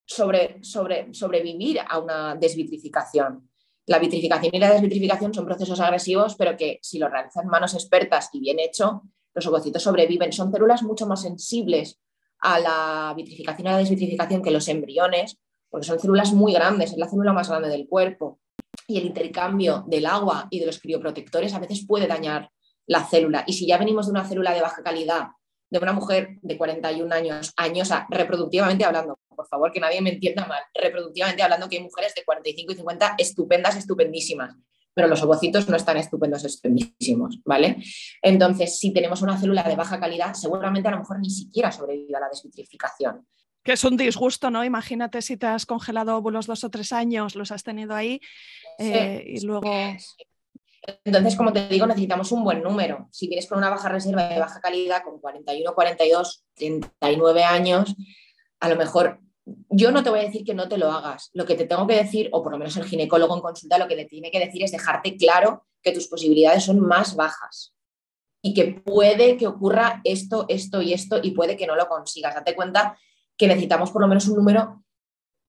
sobre, sobre, sobrevivir a una desvitrificación. La vitrificación y la desvitrificación son procesos agresivos, pero que si lo realizan manos expertas y bien hecho, los ovocitos sobreviven. Son células mucho más sensibles a la vitrificación y a la desvitrificación que los embriones, porque son células muy grandes, es la célula más grande del cuerpo. Y el intercambio del agua y de los crioprotectores a veces puede dañar la célula. Y si ya venimos de una célula de baja calidad, de una mujer de cuarenta y un años, añosa, reproductivamente hablando, por favor, que nadie me entienda mal, reproductivamente hablando, que hay mujeres de cuarenta y cinco y cincuenta estupendas, estupendísimas, pero los ovocitos no están estupendos, estupendísimos, ¿vale? Entonces, si tenemos una célula de baja calidad, seguramente a lo mejor ni siquiera sobrevive a la desvitrificación. Que es un disgusto, ¿no? Imagínate si te has congelado óvulos dos o tres años, los has tenido ahí, eh, sí, y luego... Sí. Entonces, como te digo, necesitamos un buen número. Si vienes con una baja reserva de baja calidad, con cuarenta y uno, cuarenta y dos, treinta y nueve años, a lo mejor yo no te voy a decir que no te lo hagas. Lo que te tengo que decir, o por lo menos el ginecólogo en consulta, lo que le tiene que decir es dejarte claro que tus posibilidades son más bajas y que puede que ocurra esto, esto y esto, y puede que no lo consigas. Date cuenta que necesitamos por lo menos un número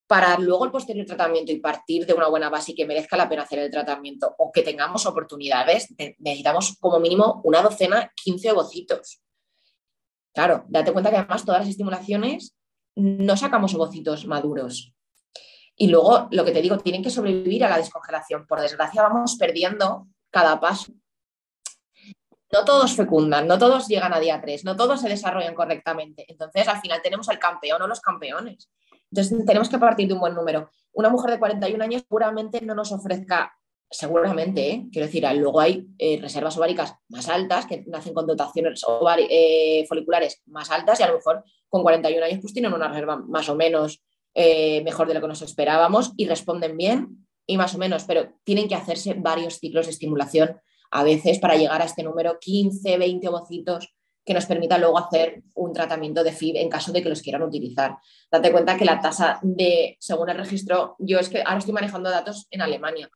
para luego el posterior tratamiento y partir de una buena base y que merezca la pena hacer el tratamiento o que tengamos oportunidades. Necesitamos como mínimo una docena, quince ovocitos. Claro, date cuenta que además todas las estimulaciones no sacamos ovocitos maduros. Y luego, lo que te digo, tienen que sobrevivir a la descongelación. Por desgracia vamos perdiendo cada paso. No todos fecundan, no todos llegan a día tres, no todos se desarrollan correctamente. Entonces, al final tenemos al campeón o los campeones. Entonces, tenemos que partir de un buen número. Una mujer de cuarenta y un años seguramente no nos ofrezca, seguramente, ¿eh? Quiero decir, luego hay eh, reservas ováricas más altas, que nacen con dotaciones ovari- eh, foliculares más altas y a lo mejor con cuarenta y un años pues tienen una reserva más o menos eh, mejor de lo que nos esperábamos y responden bien y más o menos, pero tienen que hacerse varios ciclos de estimulación a veces para llegar a este número, quince, veinte ovocitos, que nos permita luego hacer un tratamiento de F I B en caso de que los quieran utilizar. Date cuenta que la tasa de, según el registro, yo es que ahora estoy manejando datos en Alemania,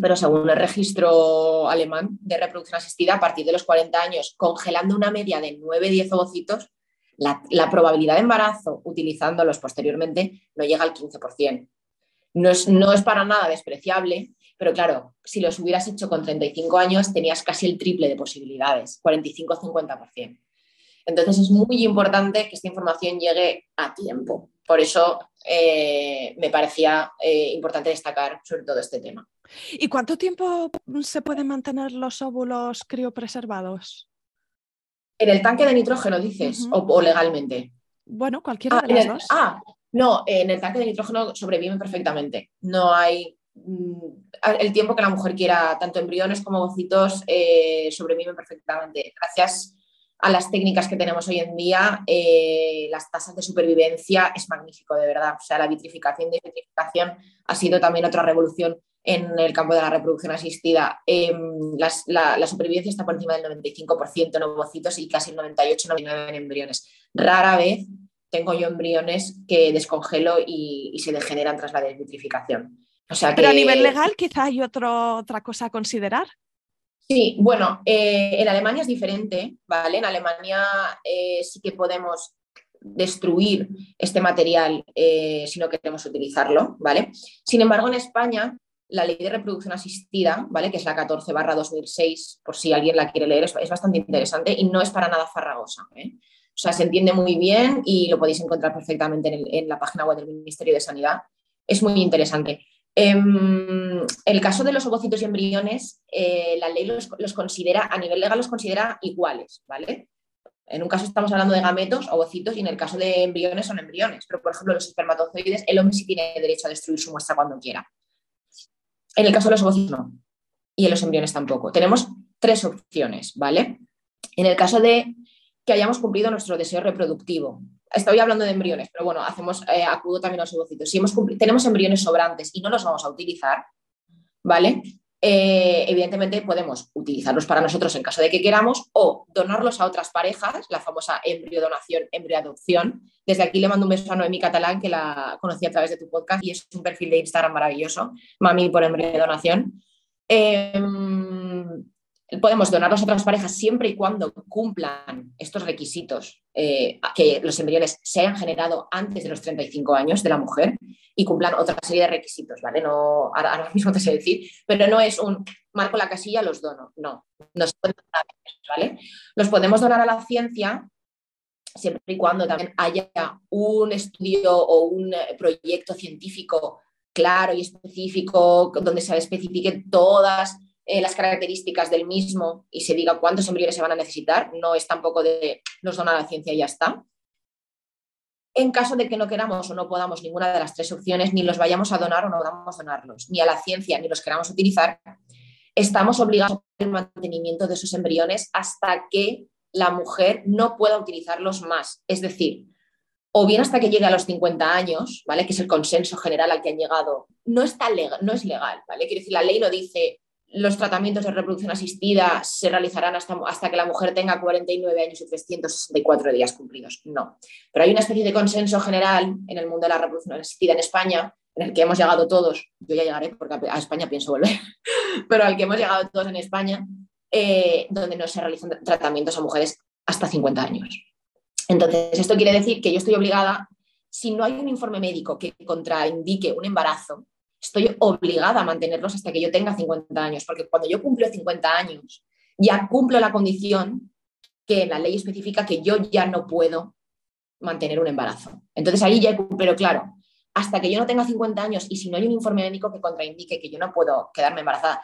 pero según el registro alemán de reproducción asistida, a partir de los cuarenta años, congelando una media de nueve a diez ovocitos, la, la probabilidad de embarazo utilizándolos posteriormente no llega al quince por ciento. No es, no es para nada despreciable, pero claro, si los hubieras hecho con treinta y cinco años tenías casi el triple de posibilidades, cuarenta y cinco a cincuenta por ciento. Entonces es muy importante que esta información llegue a tiempo Por eso eh, me parecía eh, importante destacar sobre todo este tema. ¿Y cuánto tiempo se pueden mantener los óvulos criopreservados? ¿En el tanque de nitrógeno dices? Uh-huh. o, o legalmente? Bueno, cualquiera ah, de las el, dos. Ah, no, en el tanque de nitrógeno sobreviven perfectamente. No hay... El tiempo que la mujer quiera, tanto embriones como ovocitos, eh, sobreviven perfectamente. Gracias a las técnicas que tenemos hoy en día, eh, las tasas de supervivencia es magnífico, de verdad. O sea, la vitrificación de vitrificación ha sido también otra revolución en el campo de la reproducción asistida. Eh, las, la, la supervivencia está por encima del noventa y cinco por ciento en ovocitos y casi el noventa y ocho noventa y nueve por ciento en embriones. Rara vez tengo yo embriones que descongelo y, y se degeneran tras la desvitrificación. O sea que... Pero a nivel legal quizá hay otro, otra cosa a considerar. Sí, bueno, eh, en Alemania es diferente, ¿vale? En Alemania eh, sí que podemos destruir este material eh, si no queremos utilizarlo, ¿vale? Sin embargo, en España, la ley de reproducción asistida, ¿vale? Que es la catorce barra dos mil seis, por si alguien la quiere leer, es, es bastante interesante y no es para nada farragosa, ¿eh? O sea, se entiende muy bien y lo podéis encontrar perfectamente en, el, en la página web del Ministerio de Sanidad. Es muy interesante. En el caso de los ovocitos y embriones, eh, la ley los, los considera, a nivel legal los considera iguales, ¿vale? En un caso estamos hablando de gametos, ovocitos, y en el caso de embriones son embriones, pero por ejemplo los espermatozoides, el hombre sí tiene derecho a destruir su muestra cuando quiera. En el caso de los ovocitos no, y en los embriones tampoco. Tenemos tres opciones, ¿vale? En el caso de que hayamos cumplido nuestro deseo reproductivo. Estoy hablando de embriones, pero bueno, hacemos, eh, acudo también a los ovocitos. Si hemos cumplido, tenemos embriones sobrantes y no los vamos a utilizar, ¿vale? Eh, evidentemente podemos utilizarlos para nosotros en caso de que queramos o donarlos a otras parejas, la famosa embriodonación, embrioadopción. Desde aquí le mando un beso a Noemí Catalán, que la conocí a través de tu podcast y es un perfil de Instagram maravilloso, Mami por embriodonación. Eh, Podemos donarlos a otras parejas siempre y cuando cumplan estos requisitos, eh, que los embriones se hayan generado antes de los treinta y cinco años de la mujer y cumplan otra serie de requisitos, ¿vale? No, ahora, ahora mismo te sé decir, pero no es un marco la casilla, los dono, no, no se pueden donar, ¿vale? Los podemos donar a la ciencia siempre y cuando también haya un estudio o un proyecto científico claro y específico donde se especifiquen todas Eh, las características del mismo y se diga cuántos embriones se van a necesitar. No es tampoco de nos donar a la ciencia y ya está. En caso de que no queramos o no podamos ninguna de las tres opciones, ni los vayamos a donar o no vamos a donarlos, ni a la ciencia ni los queramos utilizar, estamos obligados al mantenimiento de esos embriones hasta que la mujer no pueda utilizarlos más. Es decir, o bien hasta que llegue a los cincuenta años, ¿vale? Que es el consenso general al que han llegado. No está legal, no es legal, ¿vale? Quiero decir, la ley no dice... Los tratamientos de reproducción asistida se realizarán hasta, hasta que la mujer tenga cuarenta y nueve años y trescientos sesenta y cuatro días cumplidos. No. Pero hay una especie de consenso general en el mundo de la reproducción asistida en España, en el que hemos llegado todos, yo ya llegaré porque a España pienso volver, pero al que hemos llegado todos en España, eh, donde no se realizan tratamientos a mujeres hasta cincuenta años. Entonces, esto quiere decir que yo estoy obligada, si no hay un informe médico que contraindique un embarazo, estoy obligada a mantenerlos hasta que yo tenga cincuenta años, porque cuando yo cumplo cincuenta años, ya cumplo la condición que la ley especifica que yo ya no puedo mantener un embarazo. Entonces ahí ya, pero claro, hasta que yo no tenga cincuenta años y si no hay un informe médico que contraindique que yo no puedo quedarme embarazada,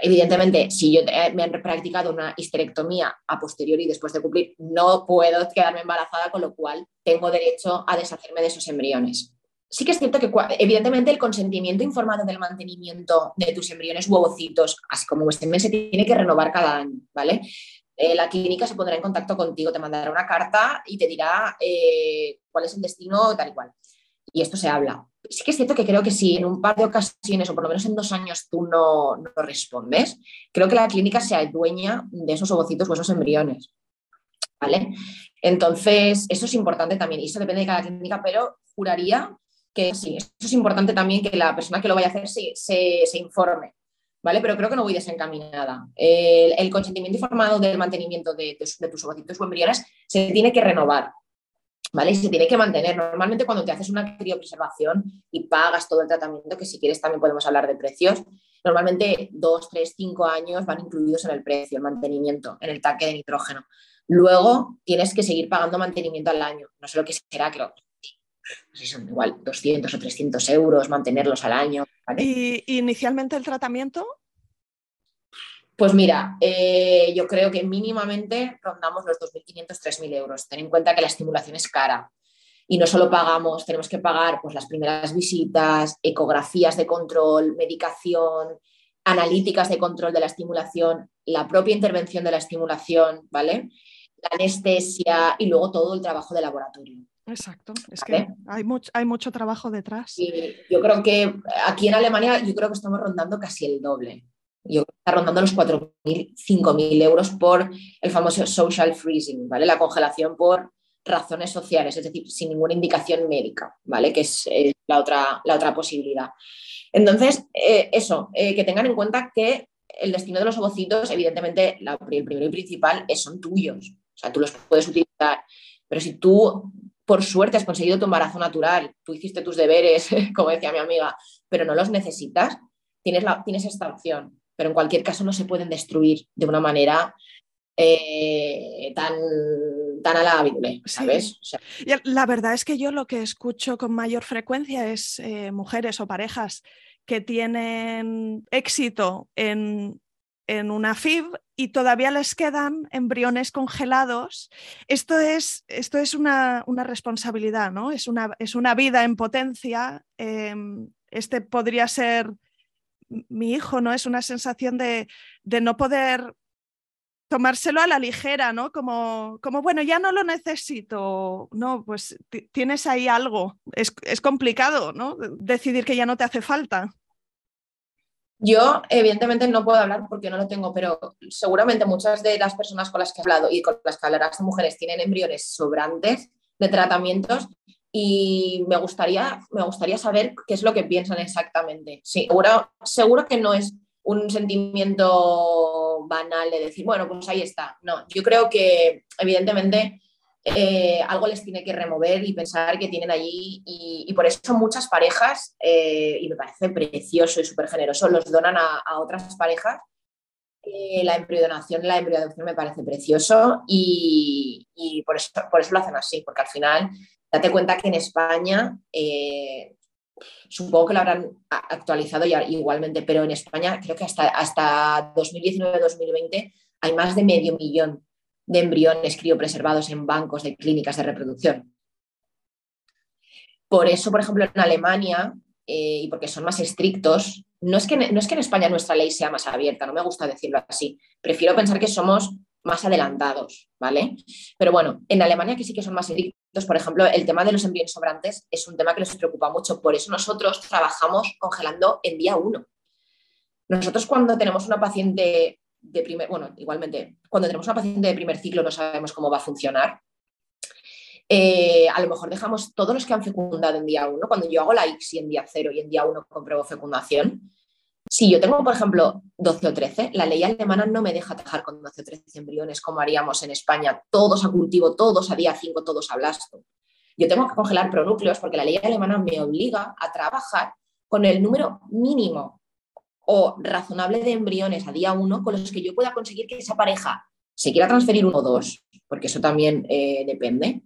evidentemente, si yo me han practicado una histerectomía a posteriori después de cumplir, no puedo quedarme embarazada, con lo cual tengo derecho a deshacerme de esos embriones. Sí que es cierto que, evidentemente, el consentimiento informado del mantenimiento de tus embriones u ovocitos, así como U S M, se tiene que renovar cada año, ¿vale? Eh, la clínica se pondrá en contacto contigo, te mandará una carta y te dirá eh, cuál es el destino, tal y cual. Y esto se habla. Sí que es cierto que creo que si en un par de ocasiones, o por lo menos en dos años, tú no, no respondes, creo que la clínica se adueña de esos ovocitos o esos embriones, ¿vale? Entonces, eso es importante también, y eso depende de cada clínica, pero juraría... que sí, eso es importante también que la persona que lo vaya a hacer se, se, se informe, ¿vale? Pero creo que no voy desencaminada. El, el consentimiento informado del mantenimiento de, de, de tus ovocitos o embriones se tiene que renovar, ¿vale? Y se tiene que mantener. Normalmente cuando te haces una criopreservación y pagas todo el tratamiento, que si quieres también podemos hablar de precios, normalmente dos, tres, cinco años van incluidos en el precio, el mantenimiento, en el tanque de nitrógeno. Luego tienes que seguir pagando mantenimiento al año. No sé lo que será, creo. pues eso, igual doscientos o trescientos euros, mantenerlos al año. ¿Vale? ¿Y inicialmente el tratamiento? Pues mira, eh, yo creo que mínimamente rondamos los dos mil quinientos a tres mil euros. Ten en cuenta que la estimulación es cara y no solo pagamos, tenemos que pagar pues, las primeras visitas, ecografías de control, medicación, analíticas de control de la estimulación, la propia intervención de la estimulación, ¿vale? La anestesia y luego todo el trabajo de laboratorio. Exacto, es ¿vale? que hay mucho, hay mucho trabajo detrás. Y yo creo que aquí en Alemania yo creo que estamos rondando casi el doble. Yo creo que está rondando los cuatro mil, cinco mil euros por el famoso social freezing, ¿vale? La congelación por razones sociales, es decir, sin ninguna indicación médica, ¿vale? Que es eh, la, otra, la otra posibilidad. Entonces, eh, eso, eh, que tengan en cuenta que el destino de los ovocitos, evidentemente, la, el primero y principal es, son tuyos. O sea, tú los puedes utilizar, pero si tú, por suerte, has conseguido tu embarazo natural, tú hiciste tus deberes, como decía mi amiga, pero no los necesitas, tienes, la, tienes esta opción. Pero en cualquier caso no se pueden destruir de una manera eh, tan, tan alábile, ¿sabes? Sí. O sea, la verdad es que yo lo que escucho con mayor frecuencia es eh, mujeres o parejas que tienen éxito en, en una F I V y todavía les quedan embriones congelados. Esto es, esto es una, una responsabilidad, ¿no? Es una, es una vida en potencia. Eh, este podría ser... mi hijo, ¿no? Es una sensación de, de no poder tomárselo a la ligera, ¿no? Como, como bueno, ya no lo necesito, no, pues tienes ahí algo, es, es complicado, ¿no? Decidir que ya no te hace falta. Yo, evidentemente, no puedo hablar porque no lo tengo, pero seguramente muchas de las personas con las que he hablado y con las que hablarás, mujeres, tienen embriones sobrantes de tratamientos. Y me gustaría, me gustaría saber qué es lo que piensan exactamente. Sí, seguro, seguro que no es un sentimiento banal de decir, bueno, pues ahí está. No, yo creo que evidentemente eh, algo les tiene que remover y pensar que tienen allí. Y, y por eso muchas parejas, eh, y me parece precioso y súper generoso, los donan a, a otras parejas. Eh, la embriodonación, la embriodonación me parece precioso y, y por eso, por eso lo hacen así, porque al final... Date cuenta que en España, eh, supongo que lo habrán actualizado ya igualmente, pero en España creo que hasta, hasta dos mil diecinueve a dos mil veinte hay más de medio millón de embriones criopreservados en bancos de clínicas de reproducción. Por eso, por ejemplo, en Alemania, eh, y porque son más estrictos, no es, que, no es que en España nuestra ley sea más abierta, no me gusta decirlo así, prefiero pensar que somos... más adelantados, ¿vale? Pero bueno, en Alemania que sí que son más estrictos, por ejemplo, el tema de los embriones sobrantes es un tema que les preocupa mucho, por eso nosotros trabajamos congelando en día uno. Nosotros cuando tenemos una paciente de primer, bueno, igualmente, cuando tenemos una paciente de primer ciclo no sabemos cómo va a funcionar, eh, a lo mejor dejamos todos los que han fecundado en día uno, cuando yo hago la I C S I en día cero y en día uno compruebo fecundación. Si yo tengo, por ejemplo, doce o trece, la ley alemana no me deja trabajar con doce o trece embriones como haríamos en España, todos a cultivo, todos a día cinco, todos a blasto. Yo tengo que congelar pronúcleos porque la ley alemana me obliga a trabajar con el número mínimo o razonable de embriones a día uno con los que yo pueda conseguir que esa pareja se quiera transferir uno o dos, porque eso también eh, depende,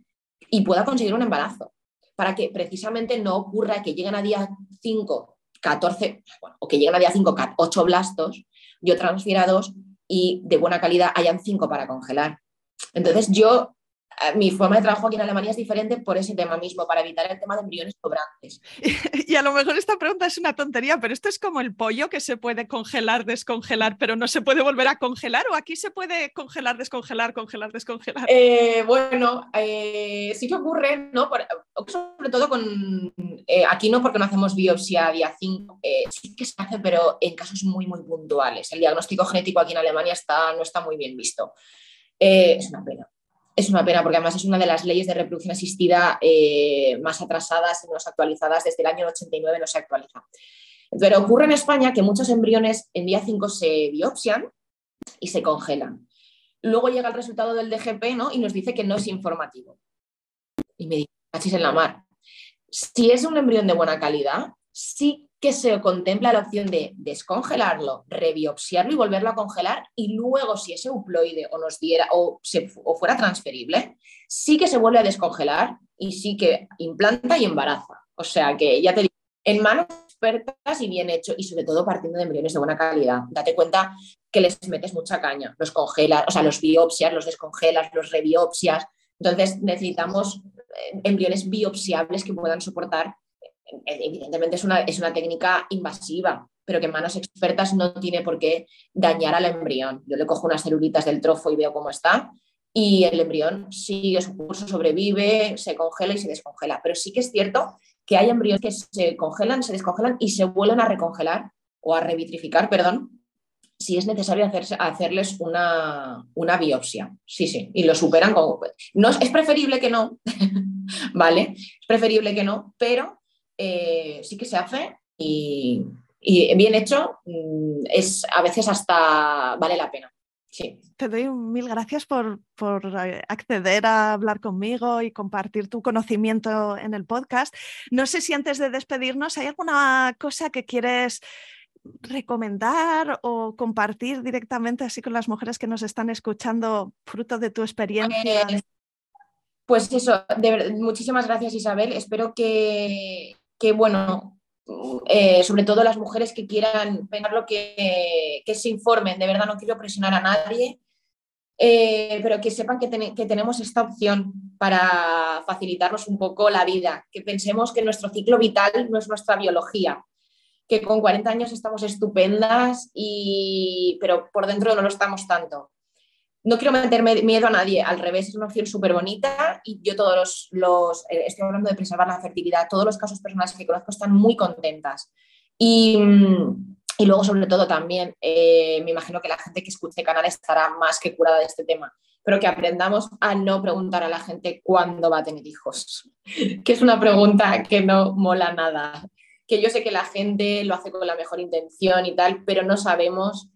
y pueda conseguir un embarazo, para que precisamente no ocurra que lleguen a día cinco catorce, bueno, o que lleguen a día cinco, ocho blastos, yo transfiera dos y de buena calidad hayan cinco para congelar. Entonces yo, mi forma de trabajo aquí en Alemania es diferente por ese tema mismo, para evitar el tema de embriones sobrantes. Y, y a lo mejor esta pregunta es una tontería, pero esto es como el pollo que se puede congelar, descongelar, pero no se puede volver a congelar, ¿o aquí se puede congelar, descongelar, congelar, descongelar? Eh, bueno, eh, sí que ocurre, ¿no? Por, sobre todo con... Eh, aquí no, porque no hacemos biopsia a día cinco, eh, sí que se hace, pero en casos muy, muy puntuales. El diagnóstico genético aquí en Alemania está, no está muy bien visto. Eh, es una pena. Es una pena porque además es una de las leyes de reproducción asistida eh, más atrasadas y menos actualizadas. Desde el año ochenta y nueve no se actualiza. Pero ocurre en España que muchos embriones en día cinco se biopsian y se congelan. Luego llega el resultado del D G P, ¿no? Y nos dice que no es informativo. Y me dice, cachis en la mar. Si es un embrión de buena calidad, sí que se contempla la opción de descongelarlo, rebiopsiarlo y volverlo a congelar, y luego si ese euploide o nos diera o, se, o fuera transferible, sí que se vuelve a descongelar y sí que implanta y embaraza. O sea que ya te digo, en manos expertas y bien hecho, y sobre todo partiendo de embriones de buena calidad. Date cuenta que les metes mucha caña, los congelas, o sea, los biopsias, los descongelas, los rebiopsias. Entonces necesitamos embriones biopsiables que puedan soportar. Evidentemente es una, es una técnica invasiva, pero que en manos expertas no tiene por qué dañar al embrión. Yo le cojo unas celulitas del trofo y veo cómo está, y el embrión sigue su curso, sobrevive, se congela y se descongela. Pero sí que es cierto que hay embriones que se congelan, se descongelan y se vuelven a recongelar o a revitrificar, perdón, si es necesario hacerse, hacerles una, una biopsia. Sí, sí, y lo superan como... No, es preferible que no, ¿vale? Es preferible que no, pero... Eh, sí que se hace y, y bien hecho, es a veces hasta vale la pena. Sí. Te doy mil gracias por, por acceder a hablar conmigo y compartir tu conocimiento en el podcast. No sé si antes de despedirnos hay alguna cosa que quieres recomendar o compartir directamente así con las mujeres que nos están escuchando, fruto de tu experiencia. Eh, pues eso, de, muchísimas gracias, Isabel. Espero que que bueno, eh, sobre todo las mujeres que quieran pensarlo, que, que se informen. De verdad, no quiero presionar a nadie, eh, pero que sepan que, ten, que tenemos esta opción para facilitarnos un poco la vida, que pensemos que nuestro ciclo vital no es nuestra biología, que con cuarenta años estamos estupendas, y, pero por dentro no lo estamos tanto. No quiero meterme miedo a nadie, al revés, es una opción súper bonita, y yo todos los, los, estoy hablando de preservar la fertilidad, todos los casos personales que conozco están muy contentas. Y, y luego, sobre todo también, eh, me imagino que la gente que escuche el canal estará más que curada de este tema, pero que aprendamos a no preguntar a la gente cuándo va a tener hijos, que es una pregunta que no mola nada, que yo sé que la gente lo hace con la mejor intención y tal, pero no sabemos...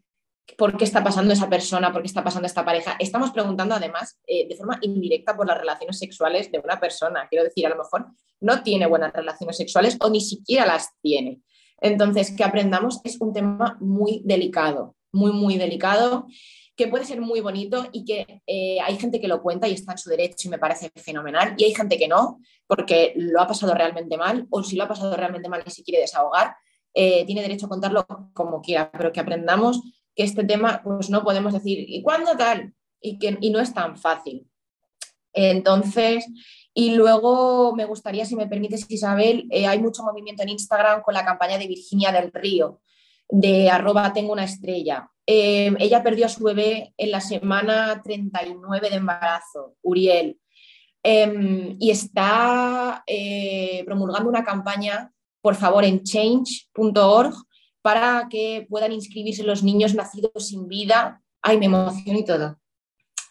¿Por qué está pasando esa persona? ¿Por qué está pasando esta pareja? Estamos preguntando además eh, de forma indirecta por las relaciones sexuales de una persona. Quiero decir, a lo mejor no tiene buenas relaciones sexuales o ni siquiera las tiene. Entonces, que aprendamos, es un tema muy delicado, muy, muy delicado, que puede ser muy bonito, y que eh, hay gente que lo cuenta y está en su derecho y me parece fenomenal, y hay gente que no, porque lo ha pasado realmente mal, o si lo ha pasado realmente mal y se quiere desahogar, eh, tiene derecho a contarlo como quiera, pero que aprendamos que este tema, pues no podemos decir ¿y cuándo tal? Y, que, y no es tan fácil. Entonces, y luego me gustaría, si me permites, Isabel, eh, hay mucho movimiento en Instagram con la campaña de Virginia del Río, de arroba tengo una estrella. Eh, ella perdió a su bebé en la semana treinta y nueve de embarazo, Uriel, eh, y está eh, promulgando una campaña, por favor, en change punto org, para que puedan inscribirse los niños nacidos sin vida, ay, me emociono y todo,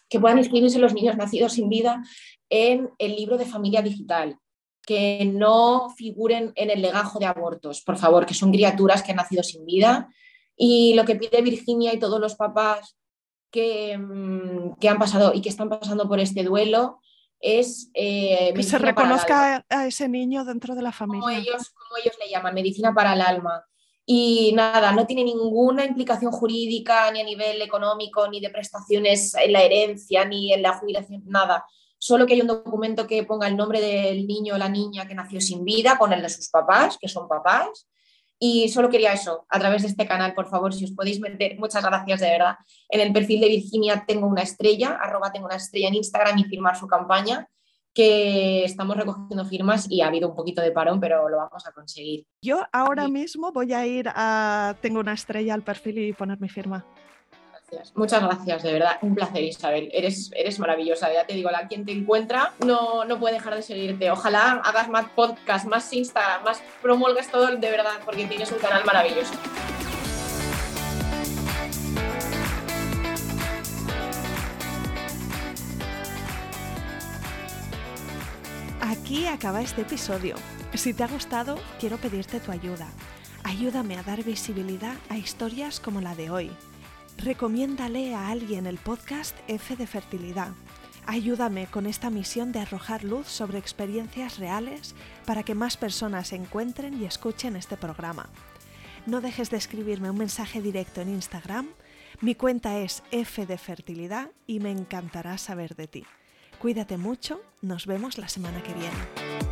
que puedan inscribirse los niños nacidos sin vida en el libro de familia digital, que no figuren en el legajo de abortos, por favor, que son criaturas que han nacido sin vida. Y lo que pide Virginia y todos los papás que, que han pasado y que están pasando por este duelo es... Eh, que se reconozca a ese niño dentro de la familia. Como ellos, como ellos le llaman, medicina para el alma. Y nada, no tiene ninguna implicación jurídica, ni a nivel económico, ni de prestaciones en la herencia, ni en la jubilación, nada. Solo que hay un documento que ponga el nombre del niño o la niña que nació sin vida, con el de sus papás, que son papás. Y solo quería eso, a través de este canal, por favor, si os podéis meter, muchas gracias de verdad, en el perfil de Virginia tengo una estrella, arroba tengo una estrella en Instagram, y firmar su campaña, que estamos recogiendo firmas y ha habido un poquito de parón, pero lo vamos a conseguir. Yo ahora mismo voy a ir a... Tengo una estrella al perfil y poner mi firma. Gracias. Muchas gracias, de verdad. Un placer, Isabel. Eres, eres maravillosa. Ya te digo, la quien te encuentra no, no puede dejar de seguirte. Ojalá hagas más podcast, más Instagram, más promulgues todo, de verdad, porque tienes un canal maravilloso. Aquí acaba este episodio. Si te ha gustado, quiero pedirte tu ayuda. Ayúdame a dar visibilidad a historias como la de hoy. Recomiéndale a alguien el podcast F de Fertilidad. Ayúdame con esta misión de arrojar luz sobre experiencias reales para que más personas encuentren y escuchen este programa. No dejes de escribirme un mensaje directo en Instagram. Mi cuenta es Fede Fertilidad y me encantará saber de ti. Cuídate mucho, nos vemos la semana que viene.